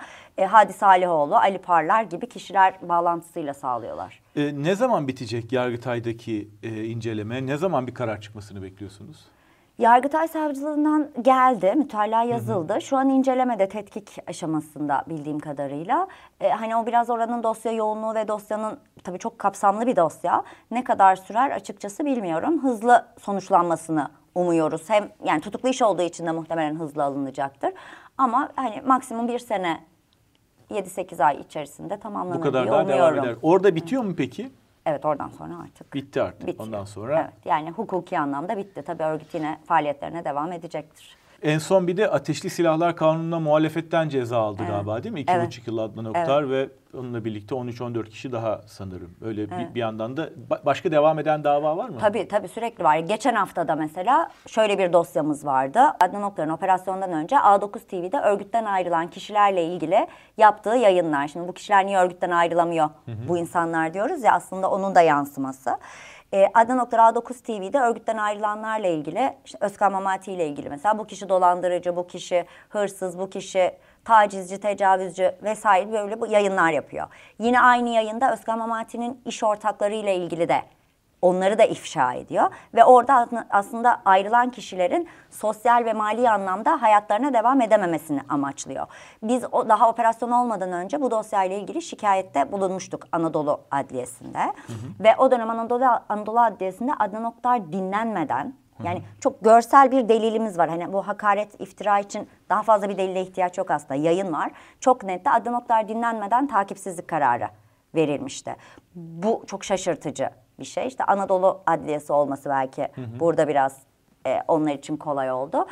Hadi Salihoğlu, Ali Parlar gibi kişiler bağlantısıyla sağlıyorlar. Ne zaman bitecek Yargıtay'daki inceleme? Ne zaman bir karar çıkmasını bekliyorsunuz? Yargıtay savcılığından geldi, mütalaa yazıldı. Şu an incelemede, tetkik aşamasında bildiğim kadarıyla. Hani o biraz oranın dosya yoğunluğu ve dosyanın, tabii çok kapsamlı bir dosya. Ne kadar sürer açıkçası bilmiyorum. Hızlı sonuçlanmasını umuyoruz. Hem yani tutuklu iş olduğu için de muhtemelen hızlı alınacaktır. Ama hani maksimum 1 sene, 7-8 ay içerisinde tamamlanır diye umuyorum. Bu kadar daha devam eder. Orada bitiyor mu peki? Evet, oradan sonra artık. Bitti artık. Bitti. Ondan sonra. Evet, yani hukuki anlamda bitti. Tabii örgüt yine faaliyetlerine devam edecektir. En son bir de Ateşli Silahlar Kanunu'na muhalefetten ceza aldı galiba, değil mi? 2,5 yıl Adnan Oktar ve onunla birlikte 13-14 kişi daha sanırım. Öyle bir yandan da başka devam eden dava var mı? Tabii tabii, sürekli var. Geçen hafta da mesela şöyle bir dosyamız vardı. Adnan Oktar'ın operasyondan önce A9 TV'de örgütten ayrılan kişilerle ilgili yaptığı yayınlar. Şimdi bu kişiler niye örgütten ayrılamıyor bu insanlar diyoruz ya, aslında onun da yansıması. Adnan Oktar A9 TV'de örgütten ayrılanlarla ilgili, işte Özkan Mamati ile ilgili mesela, bu kişi dolandırıcı, bu kişi hırsız, bu kişi tacizci, tecavüzcü vesaire, böyle bu yayınlar yapıyor. Yine aynı yayında Özkan Mamati'nin iş ortakları ile ilgili de, onları da ifşa ediyor. Ve orada aslında ayrılan kişilerin sosyal ve mali anlamda hayatlarına devam edememesini amaçlıyor. Biz daha operasyon olmadan önce bu dosyayla ilgili şikayette bulunmuştuk Anadolu Adliyesi'nde. Ve o dönem Anadolu Adliyesi'nde Adnan Oktar dinlenmeden, yani çok görsel bir delilimiz var. Hani bu hakaret, iftira için daha fazla bir delile ihtiyaç yok aslında. Yayın var. Çok nette Adnan Oktar dinlenmeden takipsizlik kararı verilmişti. Bu çok şaşırtıcı bir şey. İşte Anadolu Adliyesi olması belki burada biraz onlar için kolay oldu.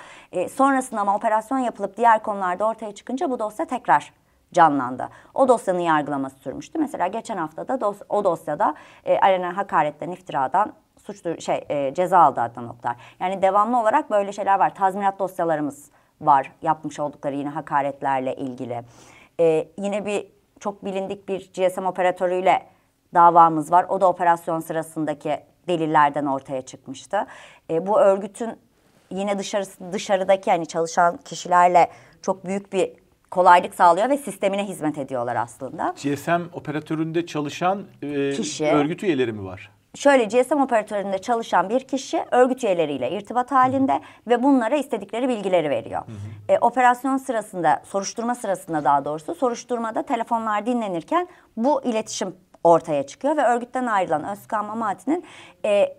Sonrasında ama operasyon yapılıp diğer konularda ortaya çıkınca bu dosya tekrar canlandı. O dosyanın yargılaması sürmüştü. Mesela geçen hafta da o dosyada alenen hakaretten, iftiradan ceza aldı Adnan Oktar. Yani devamlı olarak böyle şeyler var. Tazminat dosyalarımız var, yapmış oldukları yine hakaretlerle ilgili. Yine bir çok bilindik bir GSM operatörüyle davamız var. O da operasyon sırasındaki delillerden ortaya çıkmıştı. Bu örgütün yine dışarıdaki yani çalışan kişilerle çok büyük bir kolaylık sağlıyor ve sistemine hizmet ediyorlar aslında. GSM operatöründe çalışan örgüt üyeleri mi var? Şöyle, GSM operatöründe çalışan bir kişi örgüt üyeleriyle irtibat halinde ve bunlara istedikleri bilgileri veriyor. Operasyon sırasında, soruşturma sırasında daha doğrusu, soruşturmada telefonlar dinlenirken bu iletişim ortaya çıkıyor ve örgütten ayrılan Özkan Mamati'nin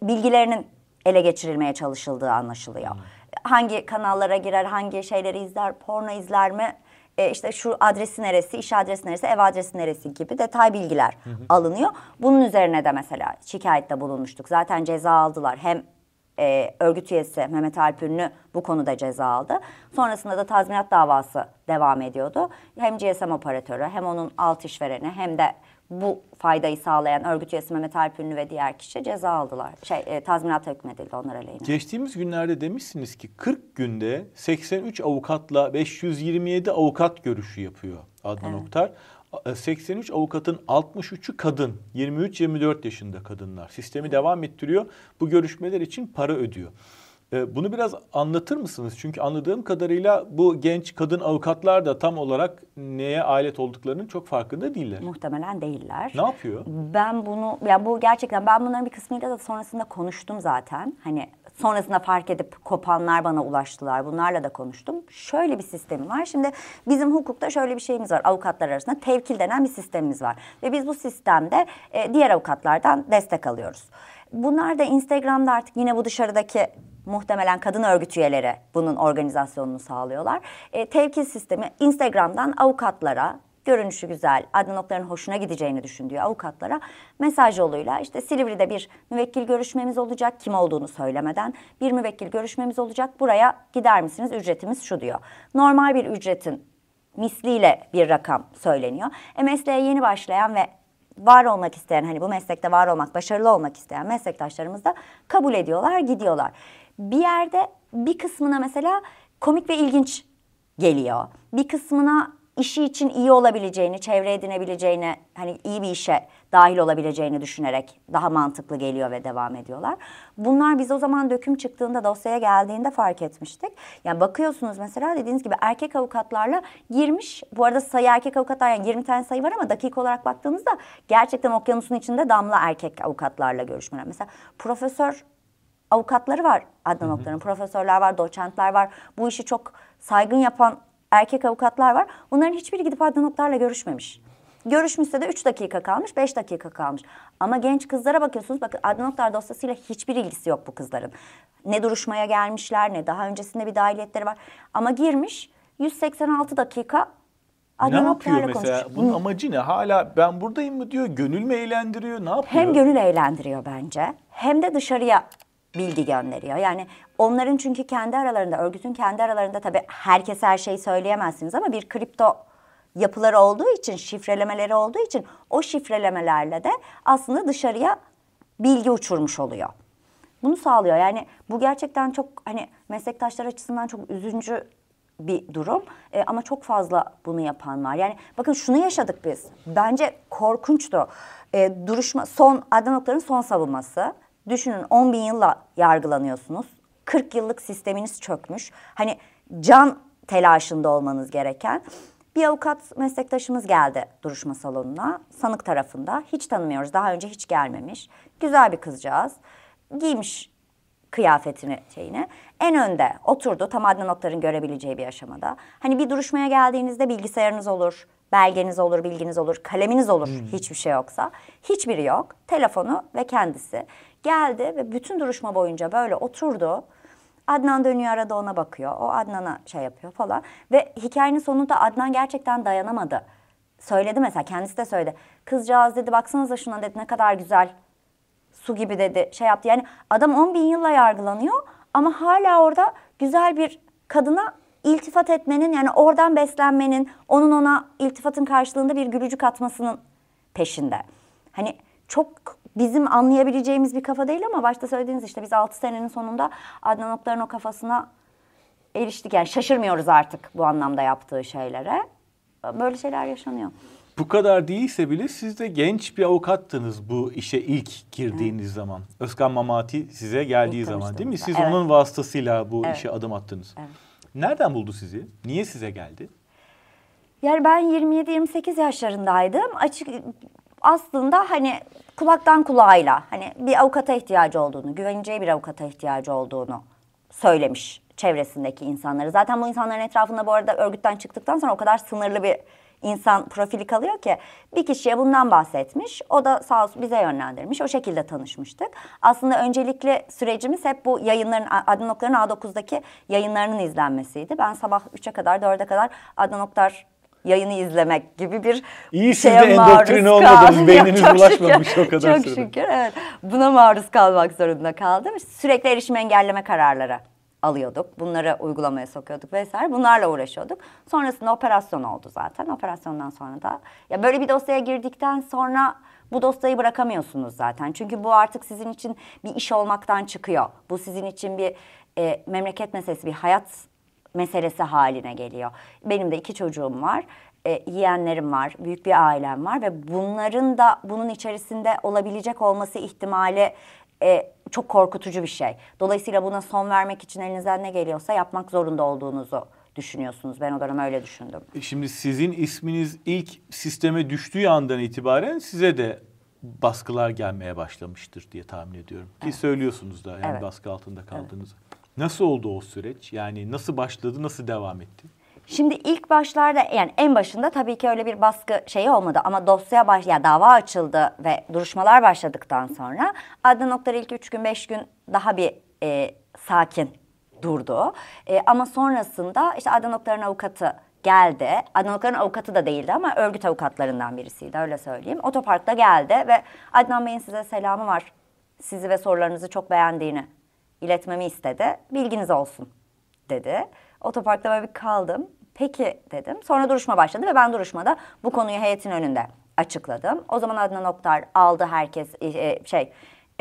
bilgilerinin ele geçirilmeye çalışıldığı anlaşılıyor. Hangi kanallara girer, hangi şeyleri izler, porno izler mi, işte şu adresi neresi, iş adresi neresi, ev adresi neresi gibi detay bilgiler alınıyor. Bunun üzerine de mesela şikayette bulunmuştuk. Zaten ceza aldılar. Hem örgüt üyesi Mehmet Alp Ünlü bu konuda ceza aldı. Sonrasında da tazminat davası devam ediyordu. Hem GSM operatörü hem onun alt işvereni hem de bu faydayı sağlayan örgüt üyesi Mehmet Alp Ünlü ve diğer kişi ceza aldılar. Tazminat hükmedildi onlar aleyhine. Geçtiğimiz günlerde demişsiniz ki 40 günde 83 avukatla 527 avukat görüşü yapıyor Adnan Oktar. 83 avukatın 63'ü kadın, 23-24 yaşında kadınlar. Sistemi devam ettiriyor. Bu görüşmeler için para ödüyor. Bunu biraz anlatır mısınız? Çünkü anladığım kadarıyla bu genç kadın avukatlar da tam olarak neye alet olduklarının çok farkında değiller. Muhtemelen değiller. Ne yapıyor? Ben bunu, yani bu gerçekten, ben bunların bir kısmıyla da sonrasında konuştum zaten. Hani sonrasında fark edip kopanlar bana ulaştılar. Bunlarla da konuştum. Şöyle bir sistemi var. Şimdi bizim hukukta şöyle bir şeyimiz var. Avukatlar arasında tevkil denen bir sistemimiz var. Ve biz bu sistemde diğer avukatlardan destek alıyoruz. Bunlar da Instagram'da artık yine bu dışarıdaki muhtemelen kadın örgüt üyeleri bunun organizasyonunu sağlıyorlar. Tevkil sistemi Instagram'dan avukatlara, görünüşü güzel, Adnan Oktar'ın hoşuna gideceğini düşündüğü avukatlara mesaj yoluyla işte Silivri'de bir müvekkil görüşmemiz olacak, kim olduğunu söylemeden bir müvekkil görüşmemiz olacak, buraya gider misiniz, ücretimiz şu diyor. Normal bir ücretin misliyle bir rakam söyleniyor. Mesleğe yeni başlayan ve var olmak isteyen, hani bu meslekte var olmak, başarılı olmak isteyen meslektaşlarımız da kabul ediyorlar, gidiyorlar. Bir yerde bir kısmına mesela komik ve ilginç geliyor. Bir kısmına işi için iyi olabileceğini, çevre edinebileceğini, hani iyi bir işe dahil olabileceğini düşünerek daha mantıklı geliyor ve devam ediyorlar. Bunlar biz o zaman döküm çıktığında, dosyaya geldiğinde fark etmiştik. Yani bakıyorsunuz mesela dediğiniz gibi erkek avukatlarla girmiş. Bu arada sayı erkek avukatlar, yani 20 tane sayı var ama dakika olarak baktığımızda gerçekten okyanusun içinde damla erkek avukatlarla görüşmeler. Mesela profesör avukatları var Adnan Oktar'ın. Profesörler var, doçentler var. Bu işi çok saygın yapan erkek avukatlar var. Bunların hiçbiri gidip Adnan Oktar'la görüşmemiş. Görüşmüşse de 3 dakika kalmış, 5 dakika kalmış. Ama genç kızlara bakıyorsunuz, bakın Adnan Oktar dosyasıyla hiçbir ilgisi yok bu kızların. Ne duruşmaya gelmişler, ne daha öncesinde bir dahiliyetleri var. Ama girmiş 186 dakika Adnan Oktar'la konuşuyor. Bunun amacı ne? Hala ben buradayım mı diyor, gönül mü eğlendiriyor, ne yapıyor? Hem gönül eğlendiriyor bence, hem de dışarıya bilgi gönderiyor. Yani onların çünkü kendi aralarında, örgütün kendi aralarında tabii herkese her şeyi söyleyemezsiniz ama bir kripto yapıları olduğu için, şifrelemeleri olduğu için o şifrelemelerle de aslında dışarıya bilgi uçurmuş oluyor. Bunu sağlıyor. Yani bu gerçekten çok, hani meslektaşlar açısından çok üzücü bir durum ama çok fazla bunu yapan var. Yani bakın şunu yaşadık biz. Bence korkunçtu. Adnan Oktar'ın son savunması. Düşünün 10 bin yılla yargılanıyorsunuz. 40 yıllık sisteminiz çökmüş. Hani can telaşında olmanız gereken bir avukat meslektaşımız geldi duruşma salonuna. Sanık tarafında. Hiç tanımıyoruz. Daha önce hiç gelmemiş. Güzel bir kızcağız. Giymiş kıyafetini, şeyini. En önde oturdu. Tam Adnan Oktar'ın görebileceği bir aşamada. Hani bir duruşmaya geldiğinizde bilgisayarınız olur, belgeniz olur, bilginiz olur, kaleminiz olur hiçbir şey yoksa. Hiçbiri yok. Telefonu ve kendisi. Geldi ve bütün duruşma boyunca böyle oturdu. Adnan dönüyor, arada ona bakıyor. O Adnan'a şey yapıyor falan. Ve hikayenin sonunda Adnan gerçekten dayanamadı. Söyledi mesela, kendisi de söyledi. Kızcağız dedi, baksanıza şuna dedi, ne kadar güzel. Su gibi dedi, şey yaptı. Yani adam 10 bin yılla yargılanıyor ama hala orada güzel bir kadına iltifat etmenin, yani oradan beslenmenin, onun ona iltifatın karşılığında bir gülücük atmasının peşinde. Hani çok bizim anlayabileceğimiz bir kafa değil ama başta söylediğiniz işte biz 6 senenin sonunda Adnan Oktar'ın o kafasına eriştik. Yani şaşırmıyoruz artık bu anlamda yaptığı şeylere. Böyle şeyler yaşanıyor. Bu kadar değilse bile siz de genç bir avukattınız bu işe ilk girdiğiniz zaman. Özkan Mamati size geldiği zaman değil mi? Siz onun vasıtasıyla bu işe adım attınız. Evet. Nereden buldu sizi? Niye size geldi? Yani ben 27-28 yaşlarındaydım. Aslında hani kulaktan kulağıyla hani bir avukata ihtiyacı olduğunu, güveneceği bir avukata ihtiyacı olduğunu söylemiş çevresindeki insanları. Zaten bu insanların etrafında bu arada örgütten çıktıktan sonra o kadar sınırlı bir insan profili kalıyor ki bir kişiye bundan bahsetmiş. O da sağ olsun bize yönlendirmiş. O şekilde tanışmıştık. Aslında öncelikli sürecimiz hep bu yayınların, Adnan Oktar'ın A9'daki yayınlarının izlenmesiydi. Ben sabah 3'e kadar 4'e kadar Adnan Oktar yayını izlemek gibi bir şeye maruz kaldım. İyi siz de endoktrine olmadınız, beyniniz bulaşmamış o kadar. Çok şükür evet. Buna maruz kalmak zorunda kaldım. Sürekli erişim engelleme kararları alıyorduk. Bunları uygulamaya sokuyorduk vesaire. Bunlarla uğraşıyorduk. Sonrasında operasyon oldu zaten. Operasyondan sonra da ya böyle bir dosyaya girdikten sonra bu dosyayı bırakamıyorsunuz zaten. Çünkü bu artık sizin için bir iş olmaktan çıkıyor. Bu sizin için bir memleket meselesi, bir hayat meselesi haline geliyor. Benim de 2 çocuğum var, yeğenlerim var, büyük bir ailem var ve bunların da bunun içerisinde olabilecek olması ihtimali çok korkutucu bir şey. Dolayısıyla buna son vermek için elinizden ne geliyorsa yapmak zorunda olduğunuzu düşünüyorsunuz. Ben o dönem öyle düşündüm. Şimdi sizin isminiz ilk sisteme düştüğü andan itibaren size de baskılar gelmeye başlamıştır diye tahmin ediyorum. Ki söylüyorsunuz da yani baskı altında kaldığınızı. Evet. Nasıl oldu o süreç? Yani nasıl başladı, nasıl devam etti? Şimdi ilk başlarda yani en başında tabii ki öyle bir baskı şeyi olmadı ama dosyaya dava açıldı ve duruşmalar başladıktan sonra Adnan Oktar ilk 3 gün 5 gün daha bir sakin durdu. Ama sonrasında işte Adnan Oktar'ın avukatı geldi. Adnan Oktar'ın avukatı da değildi ama örgüt avukatlarından birisiydi öyle söyleyeyim. Otoparkta geldi ve Adnan Bey'in size selamı var. Sizi ve sorularınızı çok beğendiğini iletmemi istedi. Bilginiz olsun dedi. Otoparkta böyle bir kaldım. Peki dedim. Sonra duruşma başladı ve ben duruşmada bu konuyu heyetin önünde açıkladım. O zaman Adnan Oktar aldı herkes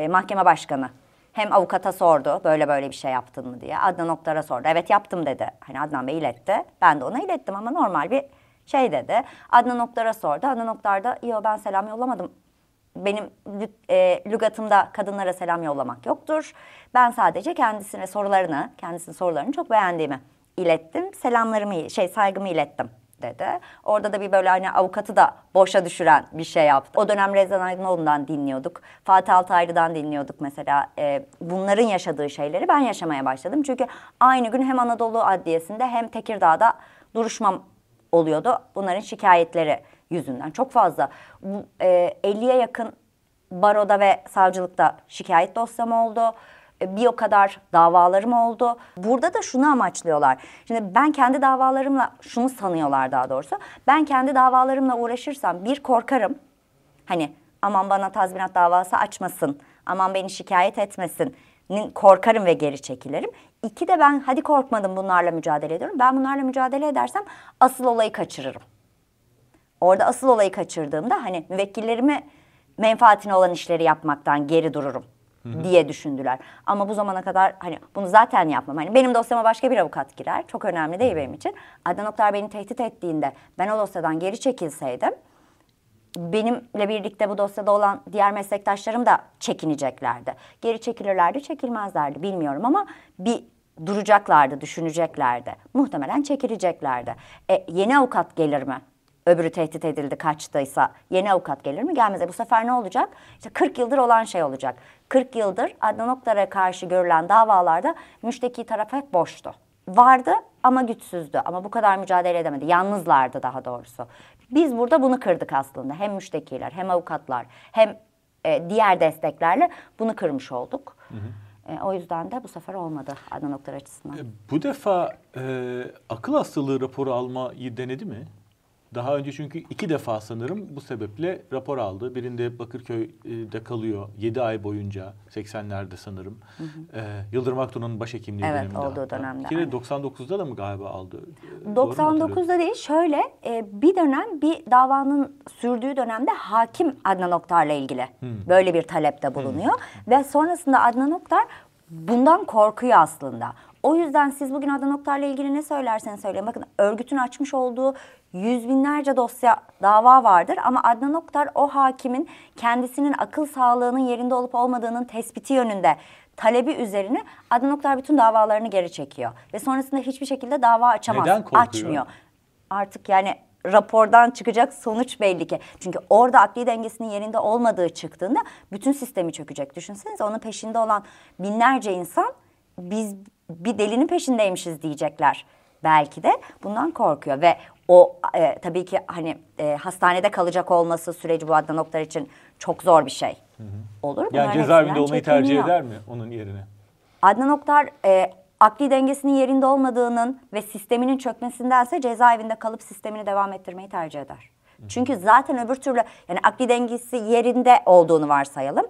mahkeme başkanı. Hem avukata sordu böyle bir şey yaptın mı diye. Adnan Oktar'a sordu. Evet yaptım dedi. Hani Adnan Bey iletti. Ben de ona ilettim ama normal bir şey dedi. Adnan Oktar'a sordu. Adnan Oktar da yo ben selam yollamadım. Benim lügatımda kadınlara selam yollamak yoktur. Ben sadece kendisinin sorularını çok beğendiğimi ilettim. Selamlarımı, saygımı ilettim dedi. Orada da bir böyle hani avukatı da boşa düşüren bir şey yaptı. O dönem Rezan Aydınoğlu'ndan dinliyorduk. Fatih Altaylı'dan dinliyorduk mesela. Bunların yaşadığı şeyleri ben yaşamaya başladım. Çünkü aynı gün hem Anadolu Adliyesi'nde hem Tekirdağ'da duruşmam oluyordu. Bunların şikayetleri yüzünden çok fazla 50'ye yakın baroda ve savcılıkta şikayet dosyam oldu. Bir o kadar davalarım oldu. Burada da şunu amaçlıyorlar. Şimdi ben kendi davalarımla şunu sanıyorlar daha doğrusu. Ben kendi davalarımla uğraşırsam bir korkarım. Hani aman bana tazminat davası açmasın. Aman beni şikayet etmesin. Korkarım ve geri çekilirim. 2 de ben hadi korkmadım bunlarla mücadele ediyorum. Ben bunlarla mücadele edersem asıl olayı kaçırırım. Orada asıl olayı kaçırdığımda hani müvekkillerimi menfaatine olan işleri yapmaktan geri dururum diye düşündüler. Ama bu zamana kadar hani bunu zaten yapmam. Hani benim dosyama başka bir avukat girer. Çok önemli değil benim için. Adnan Oktar beni tehdit ettiğinde ben o dosyadan geri çekilseydim benimle birlikte bu dosyada olan diğer meslektaşlarım da çekineceklerdi. Geri çekilirlerdi, çekilmezlerdi bilmiyorum ama bir duracaklardı, düşüneceklerdi. Muhtemelen çekileceklerdi. Yeni avukat gelir mi? Öbürü tehdit edildi, kaçtıysa yeni avukat gelir mi? Gelmez. Bu sefer ne olacak? İşte 40 yıldır olan şey olacak. 40 yıldır Adnan Oktar'a karşı görülen davalarda müşteki taraf hep boştu. Vardı ama güçsüzdü. Ama bu kadar mücadele edemedi. Yalnızlardı daha doğrusu. Biz burada bunu kırdık aslında. Hem müştekiler, hem avukatlar, hem diğer desteklerle bunu kırmış olduk. O yüzden de bu sefer olmadı Adnan Oktar açısından. Bu defa akıl hastalığı raporu almayı denedi mi? Daha önce çünkü 2 defa sanırım bu sebeple rapor aldı. Birinde Bakırköy'de kalıyor 7 ay boyunca, 80'lerde sanırım. Hı hı. Yıldırım Akdoğan'ın başhekimliği döneminde. Evet, olduğu dönemde. Bir 99'da da mı galiba aldı? 99'da değil, şöyle bir dönem, bir davanın sürdüğü dönemde hakim Adnan Oktar'la ilgili böyle bir talepte bulunuyor. Hı. Ve sonrasında Adnan Oktar bundan korkuyor aslında. O yüzden siz bugün Adnan Oktar'la ilgili ne söylerseniz söyleyin. Bakın, örgütün açmış olduğu yüz binlerce dosya, dava vardır ama Adnan Oktar o hakimin kendisinin akıl sağlığının yerinde olup olmadığının tespiti yönünde talebi üzerine Adnan Oktar bütün davalarını geri çekiyor. Ve sonrasında hiçbir şekilde dava açamaz. Neden korkuyor? Açmıyor. Artık yani rapordan çıkacak sonuç belli ki. Çünkü orada akli dengesinin yerinde olmadığı çıktığında bütün sistemi çökecek. Düşünsenize, onun peşinde olan binlerce insan biz bir delinin peşindeymişiz diyecekler. Belki de bundan korkuyor ve o tabii ki hani hastanede kalacak olması süreci bu Adnan Oktar için çok zor bir şey. Hı hı. Olur. Yani cezaevinde olmayı tercih eder mi onun yerine? Adnan Oktar akli dengesinin yerinde olmadığının ve sisteminin çökmesindense cezaevinde kalıp sistemini devam ettirmeyi tercih eder. Hı hı. Çünkü zaten öbür türlü yani akli dengesi yerinde olduğunu varsayalım.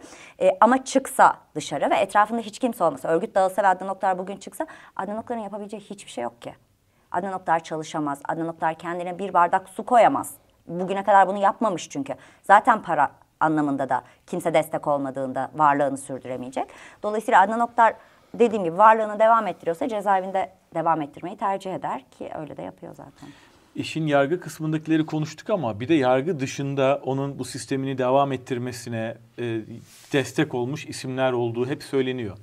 Ama çıksa dışarı ve etrafında hiç kimse olmasa, örgüt dağılsa ve Adnan Oktar bugün çıksa, Adnan Oktar'ın yapabileceği hiçbir şey yok ki. Adnan Oktar çalışamaz. Adnan Oktar kendine bir bardak su koyamaz. Bugüne kadar bunu yapmamış çünkü. Zaten para anlamında da kimse destek olmadığında varlığını sürdüremeyecek. Dolayısıyla Adnan Oktar dediğim gibi varlığını devam ettiriyorsa cezaevinde devam ettirmeyi tercih eder ki öyle de yapıyor zaten. İşin yargı kısmındakileri konuştuk ama bir de yargı dışında onun bu sistemini devam ettirmesine destek olmuş isimler olduğu hep söyleniyor.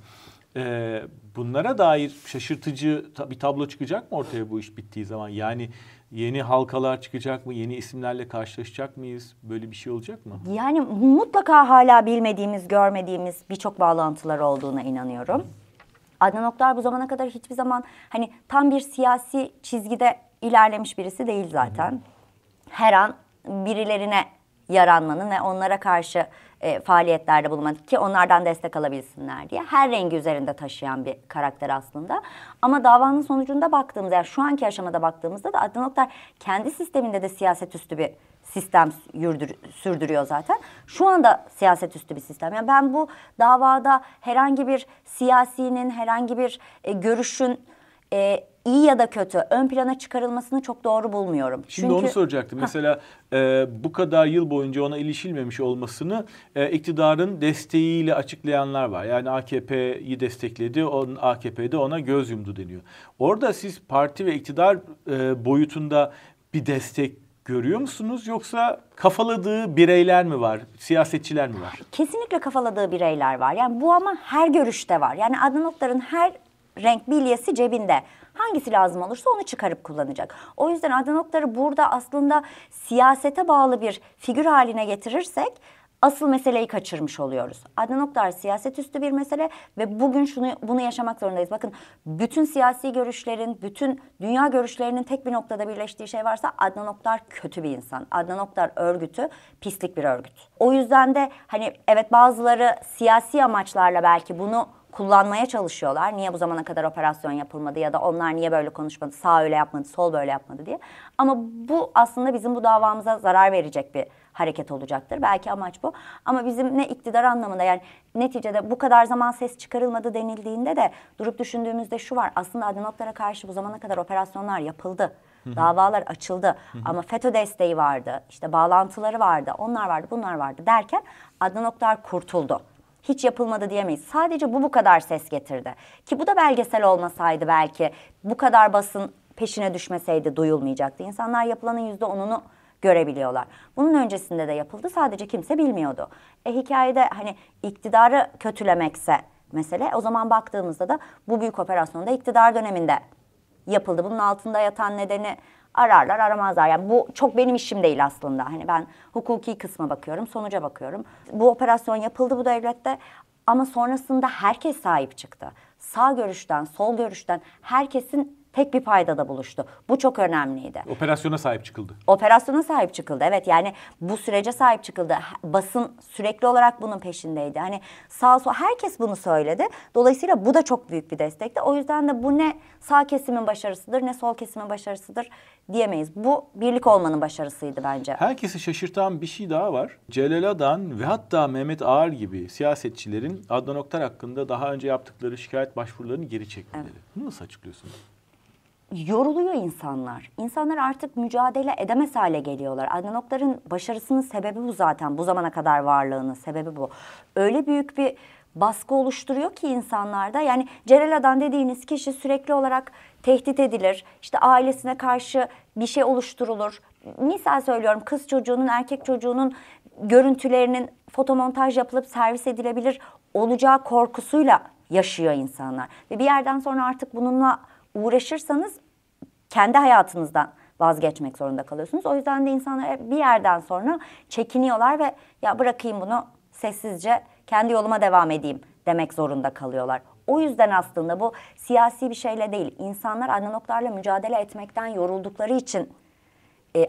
Bunlara dair şaşırtıcı bir tablo çıkacak mı ortaya bu iş bittiği zaman? Yani yeni halkalar çıkacak mı? Yeni isimlerle karşılaşacak mıyız? Böyle bir şey olacak mı? Yani mutlaka hala bilmediğimiz, görmediğimiz birçok bağlantılar olduğuna inanıyorum. Adnan Oktar bu zamana kadar hiçbir zaman hani tam bir siyasi çizgide ilerlemiş birisi değil zaten. Her an birilerine yaranmanın ve onlara karşı faaliyetlerde bulunmak ki onlardan destek alabilsinler diye her rengi üzerinde taşıyan bir karakter aslında. Ama davanın sonucunda baktığımızda, yani şu anki aşamada baktığımızda da Adnan Oktar kendi sisteminde de siyaset üstü bir sistem sürdürüyor zaten. Şu anda siyaset üstü bir sistem. Yani ben bu davada herhangi bir siyasinin, herhangi bir görüşün iyi ya da kötü ön plana çıkarılmasını çok doğru bulmuyorum. Şimdi çünkü onu soracaktım. Mesela bu kadar yıl boyunca ona ilişilmemiş olmasını iktidarın desteğiyle açıklayanlar var. Yani AKP'yi destekledi, AKP'de ona göz yumdu deniyor. Orada siz parti ve iktidar boyutunda bir destek görüyor musunuz? Yoksa kafaladığı bireyler mi var? Siyasetçiler mi var? Kesinlikle kafaladığı bireyler var. Yani bu ama her görüşte var. Yani Adnan Oktar'ın her renk bilyesi cebinde. Hangisi lazım olursa onu çıkarıp kullanacak. O yüzden Adnan Oktar'ı burada aslında siyasete bağlı bir figür haline getirirsek asıl meseleyi kaçırmış oluyoruz. Adnan Oktar siyaset üstü bir mesele ve bugün bunu yaşamak zorundayız. Bakın, bütün siyasi görüşlerin, bütün dünya görüşlerinin tek bir noktada birleştiği şey varsa Adnan Oktar kötü bir insan. Adnan Oktar örgütü pislik bir örgüt. O yüzden de hani evet, bazıları siyasi amaçlarla belki bunu kullanmaya çalışıyorlar. Niye bu zamana kadar operasyon yapılmadı ya da onlar niye böyle konuşmadı, sağ öyle yapmadı, sol böyle yapmadı diye. Ama bu aslında bizim bu davamıza zarar verecek bir hareket olacaktır. Belki amaç bu. Ama bizim ne iktidar anlamında, yani neticede bu kadar zaman ses çıkarılmadı denildiğinde de durup düşündüğümüzde şu var. Aslında Adnan Oktar'a karşı bu zamana kadar operasyonlar yapıldı. Hı-hı. Davalar açıldı. Hı-hı. Ama FETÖ desteği vardı. İşte bağlantıları vardı. Onlar vardı, bunlar vardı derken Adnan Oktar kurtuldu. Hiç yapılmadı diyemeyiz. Sadece bu kadar ses getirdi. Ki bu da belgesel olmasaydı belki bu kadar basın peşine düşmeseydi duyulmayacaktı. İnsanlar yapılanın %10'unu görebiliyorlar. Bunun öncesinde de yapıldı, sadece kimse bilmiyordu. Hikayede hani iktidarı kötülemekse mesele, o zaman baktığımızda da bu büyük operasyonda iktidar döneminde yapıldı. Bunun altında yatan nedeni ararlar, aramazlar. Yani bu çok benim işim değil aslında. Hani ben hukuki kısma bakıyorum, sonuca bakıyorum. Bu operasyon yapıldı bu devlette ama sonrasında herkes sahip çıktı. Sağ görüşten, sol görüşten herkesin tek bir paydada buluştu. Bu çok önemliydi. Operasyona sahip çıkıldı. Operasyona sahip çıkıldı. Evet, yani bu sürece sahip çıkıldı. Basın sürekli olarak bunun peşindeydi. Hani sağ sol herkes bunu söyledi. Dolayısıyla bu da çok büyük bir destekti. O yüzden de bu ne sağ kesimin başarısıdır ne sol kesimin başarısıdır diyemeyiz. Bu birlik olmanın başarısıydı bence. Herkesi şaşırtan bir şey daha var. Celal Adan ve hatta Mehmet Ağar gibi siyasetçilerin Adnan Oktar hakkında daha önce yaptıkları şikayet başvurularını geri çekmeleri. Evet. Bunu nasıl açıklıyorsunuz? Yoruluyor insanlar. İnsanlar artık mücadele edemez hale geliyorlar. Adnan Oktar'ın başarısının sebebi bu zaten. Bu zamana kadar varlığının sebebi bu. Öyle büyük bir baskı oluşturuyor ki insanlarda. Yani Celal Adan dediğiniz kişi sürekli olarak tehdit edilir. İşte ailesine karşı bir şey oluşturulur. Misal söylüyorum, kız çocuğunun, erkek çocuğunun görüntülerinin fotomontaj yapılıp servis edilebilir olacağı korkusuyla yaşıyor insanlar. Ve bir yerden sonra artık bununla uğraşırsanız kendi hayatınızdan vazgeçmek zorunda kalıyorsunuz. O yüzden de insanlar bir yerden sonra çekiniyorlar ve ya bırakayım bunu, sessizce kendi yoluma devam edeyim demek zorunda kalıyorlar. O yüzden aslında bu siyasi bir şeyle değil. İnsanlar Adnan Oktar'la mücadele etmekten yoruldukları için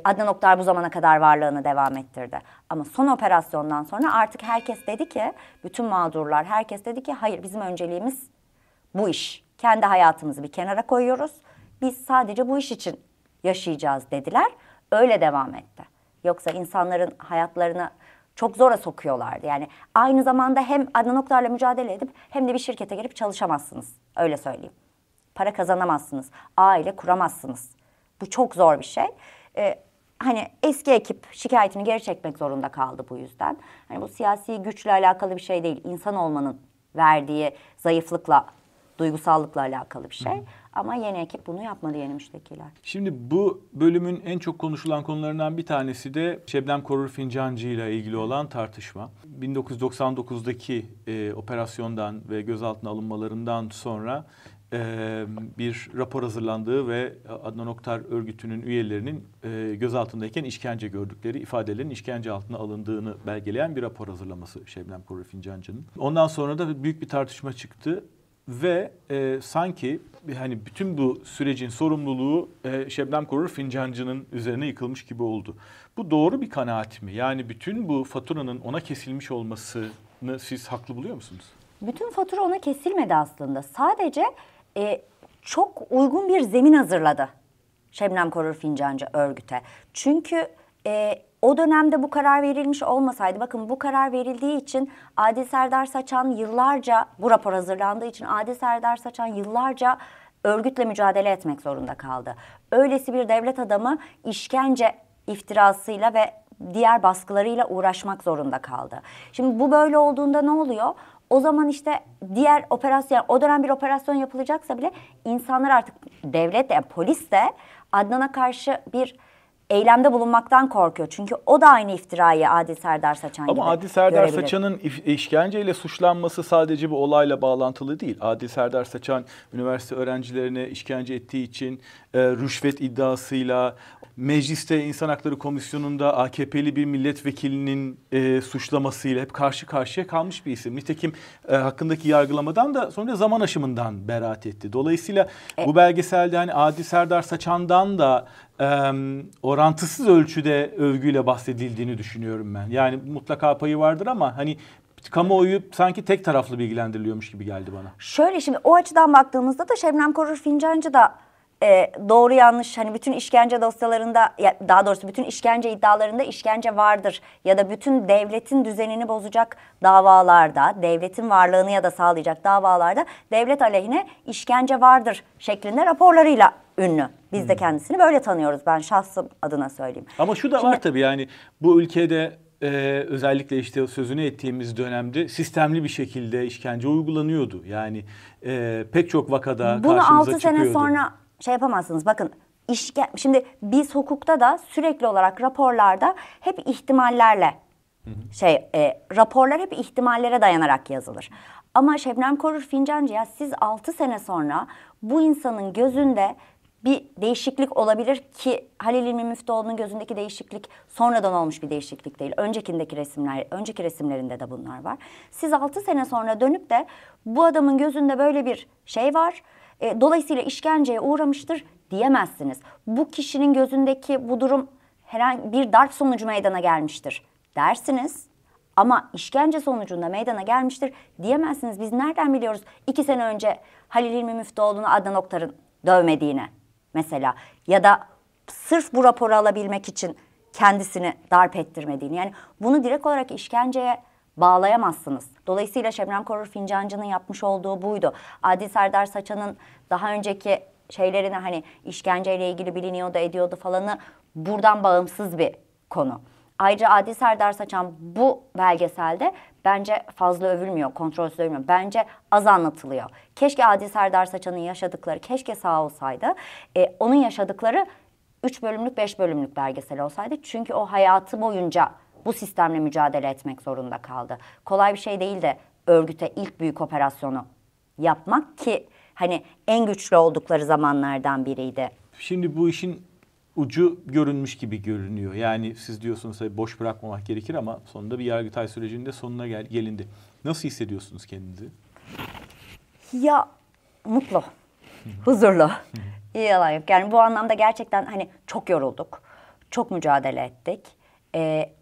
Adnan Oktar bu zamana kadar varlığını devam ettirdi. Ama son operasyondan sonra artık herkes dedi ki, bütün mağdurlar, herkes dedi ki hayır, bizim önceliğimiz bu iş. Kendi hayatımızı bir kenara koyuyoruz. Biz sadece bu iş için yaşayacağız dediler. Öyle devam etti. Yoksa insanların hayatlarını çok zora sokuyorlardı. Yani aynı zamanda hem Adnan Oktar'la mücadele edip hem de bir şirkete girip çalışamazsınız. Öyle söyleyeyim. Para kazanamazsınız. Aile kuramazsınız. Bu çok zor bir şey. Hani eski ekip şikayetini geri çekmek zorunda kaldı bu yüzden. Hani bu siyasi güçle alakalı bir şey değil. İnsan olmanın verdiği zayıflıkla, duygusallıkla alakalı bir şey. Hı. Ama yeni ekip bunu yapmadı, yeni müştekiler. Şimdi bu bölümün en çok konuşulan konularından bir tanesi de Şebnem Korur Fincancı ile ilgili olan tartışma. 1999'daki operasyondan ve gözaltına alınmalarından sonra bir rapor hazırlandığı ve Adnan Oktar örgütünün üyelerinin gözaltındayken işkence gördükleri, ifadelerin işkence altına alındığını belgeleyen bir rapor hazırlaması Şebnem Korur Fincancı'nın. Ondan sonra da büyük bir tartışma çıktı. Ve sanki hani bütün bu sürecin sorumluluğu Şebnem Korur Fincancı'nın üzerine yıkılmış gibi oldu. Bu doğru bir kanaat mi? Yani bütün bu faturanın ona kesilmiş olmasını siz haklı buluyor musunuz? Bütün fatura ona kesilmedi aslında. Sadece çok uygun bir zemin hazırladı Şebnem Korur Fincancı örgüte. Çünkü o dönemde bu karar verilmiş olmasaydı, bakın bu karar verildiği için Adil Serdar Saçan yıllarca, bu rapor hazırlandığı için Adil Serdar Saçan yıllarca örgütle mücadele etmek zorunda kaldı. Öylesi bir devlet adamı işkence iftirasıyla ve diğer baskılarıyla uğraşmak zorunda kaldı. Şimdi bu böyle olduğunda ne oluyor? O zaman işte diğer operasyon, o dönem bir operasyon yapılacaksa bile insanlar artık devlet de, yani polis de Adnan'a karşı bir eylemde bulunmaktan korkuyor. Çünkü o da aynı iftirayı Adil Serdar Saçan gibi. Ama Adil Serdar Saçan'ın işkenceyle suçlanması sadece bu olayla bağlantılı değil. Adil Serdar Saçan üniversite öğrencilerine işkence ettiği için rüşvet iddiasıyla, mecliste İnsan Hakları Komisyonu'nda AKP'li bir milletvekilinin suçlamasıyla hep karşı karşıya kalmış bir isim. Nitekim hakkındaki yargılamadan da sonra zaman aşımından beraat etti. Dolayısıyla bu belgeselde hani Adil Serdar Saçan'dan da orantısız ölçüde övgüyle bahsedildiğini düşünüyorum ben. Yani mutlaka payı vardır ama hani kamuoyu sanki tek taraflı bilgilendiriliyormuş gibi geldi bana. Şöyle, şimdi o açıdan baktığımızda da Şebnem Korur Fincancı da doğru yanlış, hani bütün işkence dosyalarında, daha doğrusu bütün işkence iddialarında işkence vardır ya da bütün devletin düzenini bozacak davalarda, devletin varlığını ya da sağlayacak davalarda devlet aleyhine işkence vardır şeklinde raporlarıyla ünlü. Biz de kendisini böyle tanıyoruz, ben şahsım adına söyleyeyim. Ama şu da var tabii, yani bu ülkede özellikle işte sözünü ettiğimiz dönemde sistemli bir şekilde işkence uygulanıyordu. Yani pek çok vakada bunu karşımıza çıkıyordu. Bunu 6 sene sonra şey yapamazsınız. Bakın şimdi biz hukukta da sürekli olarak raporlarda hep ihtimallerle raporlar hep ihtimallere dayanarak yazılır. Ama Şebnem Korur Fincancı'ya siz 6 sene sonra bu insanın gözünde bir değişiklik olabilir ki Halil İlmi Müftüoğlu'nun gözündeki değişiklik sonradan olmuş bir değişiklik değil. Önceki resimlerinde de bunlar var. Siz 6 sene sonra dönüp de bu adamın gözünde böyle bir şey var, dolayısıyla işkenceye uğramıştır diyemezsiniz. Bu kişinin gözündeki bu durum herhangi bir darp sonucu meydana gelmiştir dersiniz. Ama işkence sonucunda meydana gelmiştir diyemezsiniz. Biz nereden biliyoruz 2 sene önce Halil İlmi Müftüoğlu'nu Adnan Oktar'ın dövmediğini mesela, ya da sırf bu raporu alabilmek için kendisini darp ettirmediğini. Yani bunu direkt olarak işkenceye bağlayamazsınız. Dolayısıyla Şebnem Korur Fincancı'nın yapmış olduğu buydu. Adil Serdar Saçan'ın daha önceki şeylerini, hani işkenceyle ilgili biliniyordu ediyordu falanı, buradan bağımsız bir konu. Ayrıca Adil Serdar Saçan bu belgeselde bence fazla övülmüyor, kontrolsüz övülmüyor. Bence az anlatılıyor. Keşke Adil Serdar Saçan'ın yaşadıkları, keşke sağ olsaydı, onun yaşadıkları 3 bölümlük, 5 bölümlük belgesel olsaydı. Çünkü o hayatı boyunca bu sistemle mücadele etmek zorunda kaldı. Kolay bir şey değil de örgüte ilk büyük operasyonu yapmak, ki hani en güçlü oldukları zamanlardan biriydi. Şimdi bu işin ucu görünmüş gibi görünüyor. Yani siz diyorsunuz tabii boş bırakmamak gerekir ama sonunda bir Yargıtay sürecinde sonuna gelindi. Nasıl hissediyorsunuz kendinizi? Ya mutlu, huzurlu. Yalan yok. Yani bu anlamda gerçekten hani çok yorulduk, çok mücadele ettik.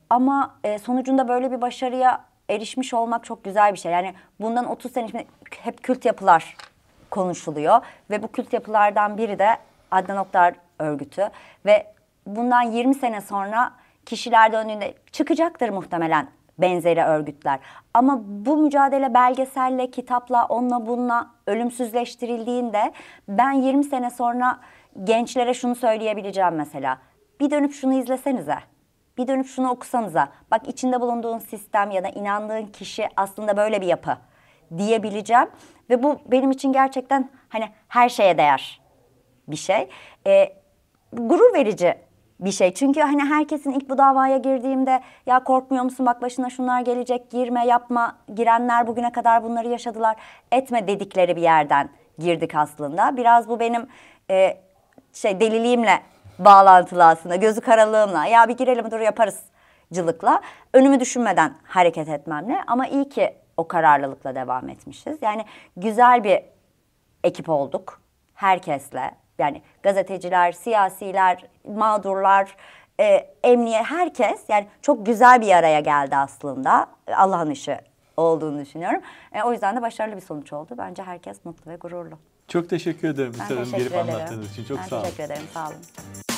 Ama sonucunda böyle bir başarıya erişmiş olmak çok güzel bir şey. Yani bundan 30 sene içinde hep kült yapılar konuşuluyor ve bu kült yapılardan biri de Adnan Oktar örgütü ve bundan 20 sene sonra kişiler döndüğünde çıkacaktır muhtemelen benzeri örgütler. Ama bu mücadele belgeselle, kitapla, onunla bununla ölümsüzleştirildiğinde ben 20 sene sonra gençlere şunu söyleyebileceğim mesela. Bir dönüp şunu izlesenize. Bir dönüp şunu okusanıza. Bak içinde bulunduğun sistem ya da inandığın kişi aslında böyle bir yapı diyebileceğim. Ve bu benim için gerçekten hani her şeye değer bir şey. Gurur verici bir şey. Çünkü hani herkesin ilk bu davaya girdiğimde ya korkmuyor musun, bak başına şunlar gelecek, girme, yapma, girenler bugüne kadar bunları yaşadılar, etme dedikleri bir yerden girdik aslında. Biraz bu benim deliliğimle bağlantılı aslında, gözü karalığımla, ya bir girelim dur yaparızcılıkla, önümü düşünmeden hareket etmemle. Ama iyi ki o kararlılıkla devam etmişiz. Yani güzel bir ekip olduk herkesle. Yani gazeteciler, siyasiler, mağdurlar, emniyet, herkes yani çok güzel bir araya geldi aslında. Allah'ın işi olduğunu düşünüyorum. O yüzden de başarılı bir sonuç oldu. Bence herkes mutlu ve gururlu. Çok teşekkür ederim. Ben teşekkür ederim. Anlattığınız için çok sağ olun. Teşekkür ederim. Sağ olun.